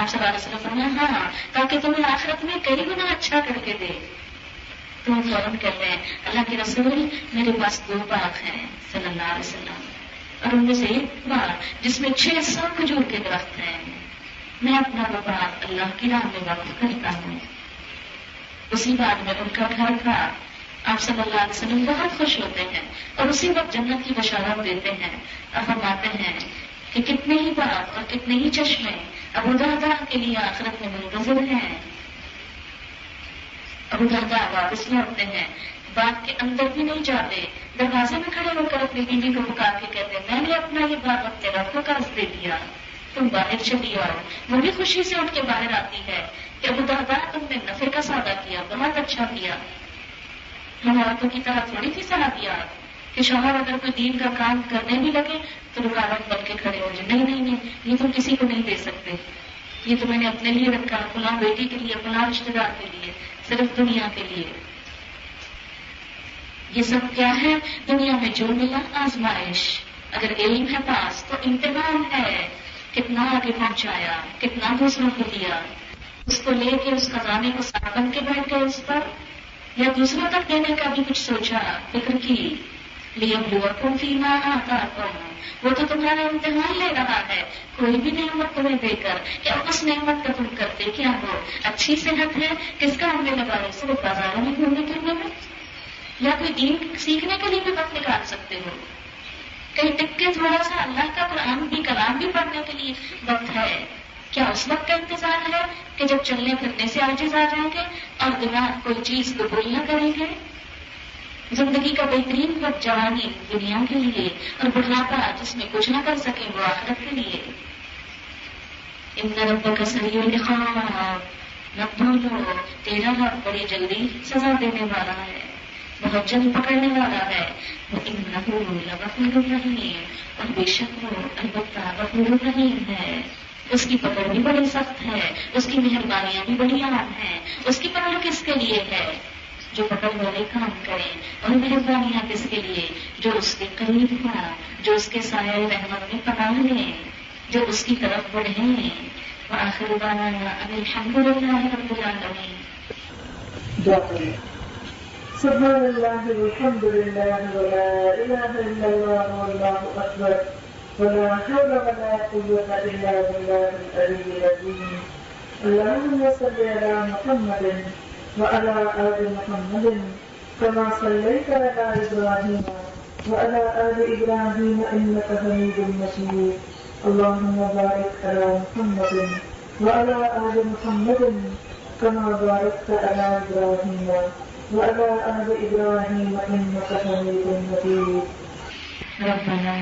آپ صلی اللہ علیہ وسلم فرمایا، ہاں، تاکہ تمہیں آخرت میں کئی گنا اچھا کر کے دے۔ تو وہ فوراً کہتے ہیں، اللہ کے رسول، میرے پاس دو باغ ہیں صلی اللہ علیہ وسلم، اور ان میں سے ایک باغ جس میں چھ سو کھجور کے درخت ہیں، میں اپنا وہ باغ اللہ کی راہ میں وقف کرتا ہوں۔ اسی باغ میں ان کا گھر تھا۔ آپ صلی اللہ علیہ وسلم بہت خوش ہوتے ہیں اور اسی وقت جنت کی بشارت دیتے ہیں اور فرماتے ہیں کہ کتنے ہی باغ اور کتنے ہی چشمے ابو دردہ کے لیے آخرت میں منتظر ہیں۔ ابو دردہ واپس لوٹتے ہیں، باغ کے اندر بھی نہیں جاتے، دروازے میں کھڑے ہو کر اپنی بیوی کو بکا کے کہتے ہیں، میں نے اپنا یہ باغ اپنے رب کو قرض دے دیا، تم باہر چلی آؤ۔ وہ بھی خوشی سے اٹھ کے باہر آتی ہے کہ ابو دردہ، تم نے نفع کا سودا کیا، بہت اچھا کیا۔ ہم عورتوں کی طرح تھوڑی سی صلاحیت کہ شوہر اگر کوئی دین کا کام کرنے بھی لگے تو رکاوٹ بن کے کھڑے ہو جائے، نہیں نہیں نہیں، یہ تم کسی کو نہیں دے سکتے، یہ تو میں نے اپنے لیے رکھا، فلاں بیٹی کے لیے، فلاں رشتے دار کے لیے، صرف دنیا کے لیے۔ یہ سب کیا ہے؟ دنیا میں جو ملا آزمائش۔ اگر علم ہے پاس تو امتحان ہے، کتنا آگے پہنچایا، کتنا دوسروں کو دیا، اس کو لے کے اس خزانے کو ساتھ بن کے بیٹھ گئے اس پر، یا دوسروں تک دینے کا بھی کچھ سوچا، فکر کی۔ لیبلوکم فیما آتاکم، وہ تو تمہارا امتحان لے رہا ہے، کوئی بھی نعمت تمہیں دے کر کہ اب اس نعمت کا تم کرتے کیا ہو۔ اچھی صحت ہے، کس کا ہم نے لگایا؟ صرف بازاروں میں گھومنے پھرنے میں، یا کوئی دین سیکھنے کے لیے بھی وقت نکال سکتے ہو، کہیں ٹک کے تھوڑا سا اللہ کا قرآن بھی، کلام بھی پڑھنے کے لیے وقت ہے کیا؟ اس وقت کا انتظار ہے کہ جب چلنے پھرنے سے عاجز آ جائیں گے اور بنا کوئی چیز قبول نہ کریں گے؟ زندگی کا بہترین وقت جوانی دنیا کے لیے، اور بڑھاپا جس میں کچھ نہ کر سکے وہ آخرت کے لیے۔ ان ربک سریع العقاب، نہ بھولو تیرا رب بڑی جلدی سزا دینے والا ہے، بہت جلد پکڑنے والا ہے۔ انہو لغفور رحیم، اور بے شک وہ البتہ غفور رحیم ہے۔ اس کی پکڑ بھی بڑی سخت ہے، اس کی مہربانیاں بھی بڑی عام ہیں۔ اس کی پکڑ کس کے لیے ہے؟ جو پکڑ والے کام کریں، اور مہربانیاں کس کے لیے؟ جو اس کے قریب ہوا، جو اس کے سائے رحمت میں پناہ لیں، جو اس کی طرف بڑھیں۔ وآخر دعوانا ان الحمد للہ رب العالمین۔ سبحان اللہ والحمد للہ ولا الہ الا اللہ واللہ اکبر ولا حول ولا قوة الا بالله العلی العظیم۔ اللہم صل علی محمد وعلى آل محمد كما صليت على إبراهيم وعلى آل إبراهيم إنك حميد مجيد، اللهم بارك على محمد وعلى آل محمد كما باركت على إبراهيم وعلى آل إبراهيم إنك حميد مجيد۔ ربنا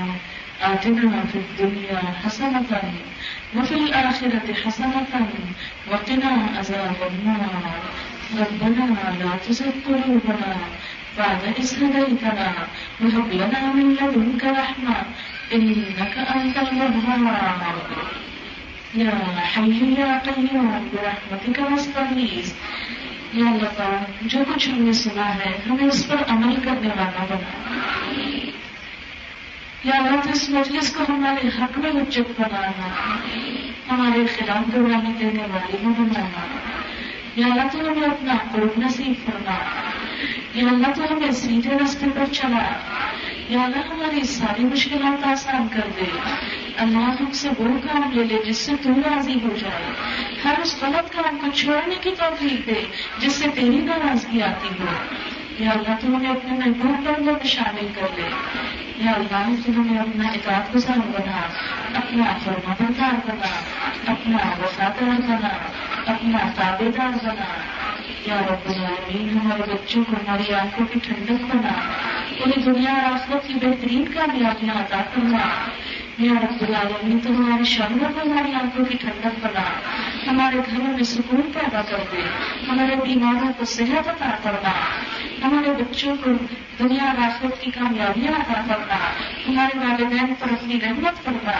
آتنا في الدنيا حسنة وفي الآخرة حسنة وقنا عذاب النار، ربنا لا تزغ قلوبنا فاعترس هديتنا وهب لنا من لدنك رحمة إنك أنت الوهاب يا حي يا قيوم برحمتك نستغيث. یا اللہ تعالیٰ جو کچھ ہم نے سنا ہے ہمیں اس پر عمل کرنے والا بنا. یا اللہ تو اس مجلس کو ہمارے حق میں حجت بنانا، ہمارے خلاف گواہی دینے والی کو بنانا. یا اللہ تو ہمیں اپنا قرب نصیب فرما. یا اللہ تو ہمیں سیدھے راستے پر چلا. یا اللہ ہماری ساری مشکلات آسان کر دے. اللہ ہم سے وہ کام لے لے جس سے تو راضی ہو جائے. ہر اس غلط کام کو چھوڑنے کی توفیق دے جس سے تیری ناراضگی آتی ہو. یا اللہ تو ہمیں اپنے محبوب بندوں میں شامل کر لے. یا اللہ تو ہمیں اپنا اطاعت گزار بنا، اپنا فرما بردار بنا، اپنا وفادار بنا، اپنا تابع دار بنا. یا رب العالمین ہمارے بچوں کو ہماری آنکھوں کی ٹھنڈک بنا، انہیں دنیا اور آخرت کی بہترین کامیابیاں عطا کرنا. یا رب العالمین تو ہمارے شہروں کو ہماری آنکھوں کی ٹھنڈک بنا، ہمارے گھروں میں سکون پیدا کر دے، ہمارے بیماروں کو صحت عطا کرنا، ہمارے بچوں کو دنیا اور آخرت کی کامیابیاں عطا کرنا، ہمارے والدین پر اپنی رحمت کرنا،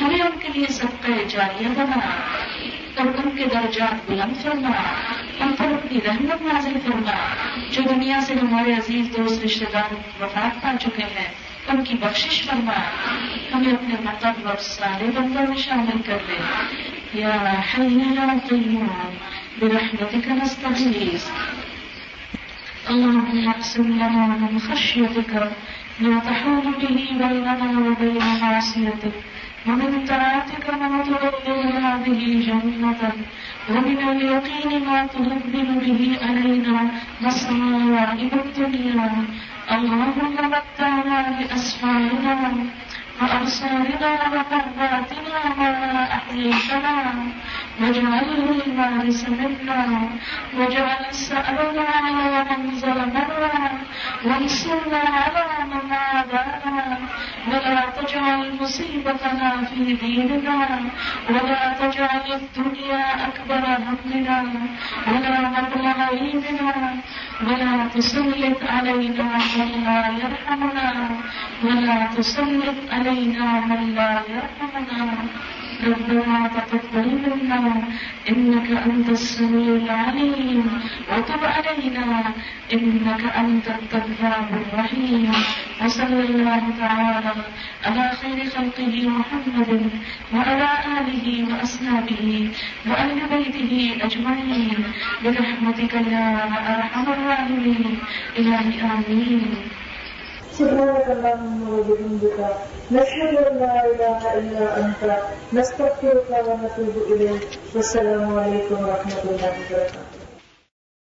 ہمیں ان کے لیے صدقہ جاریہ بنا اور ان کے درجات بلند کرنا، ان پر اپنی رحمت نازل کرنا. جو دنیا سے ہمارے عزیز دوست رشتے دار وفات پا چکے ہیں ان کی بخشش فرما. ہمیں اپنے مطلب اور سارے بندوں میں شامل کر دے. یا حی یا قیوم برحمتک نستغیث. اللهم اقسم لنا من خشيتك ما تحول به بيننا وبين معصيتك ومن طاعتك ما تبلغنا به جنتك ومن اليقين ما تهون به علينا مصائب الدنيا. اللهم متعنا بأسماعنا وأبصارنا وقواتنا ما أحييتنا واجعله الوارث منا واجعل ثأرنا على من ظلمنا وانصرنا على من عادانا ولا تجعل مصيبتنا في ديننا ولا تجعل الدنيا أكبر همنا ولا مبلغ علمنا ولا تسلط علينا من لا يرحمنا ولا تسلط علينا من لا يرحمنا. ربنا تقبل منا إنك أنت السميع العليم وتب علينا إنك أنت التواب الرحيم. وصلى الله تعالى على خير خلقه محمد وعلى آله وأصحابه وأهل بيته أجمعين برحمتك يا أرحم الراحمين. إلهي آمين. سبحانك اللهم وبحمدك نشهد ان لا اله الا انت نستغفرك ونتوب اليك. والسلام عليكم ورحمه الله وبركاته.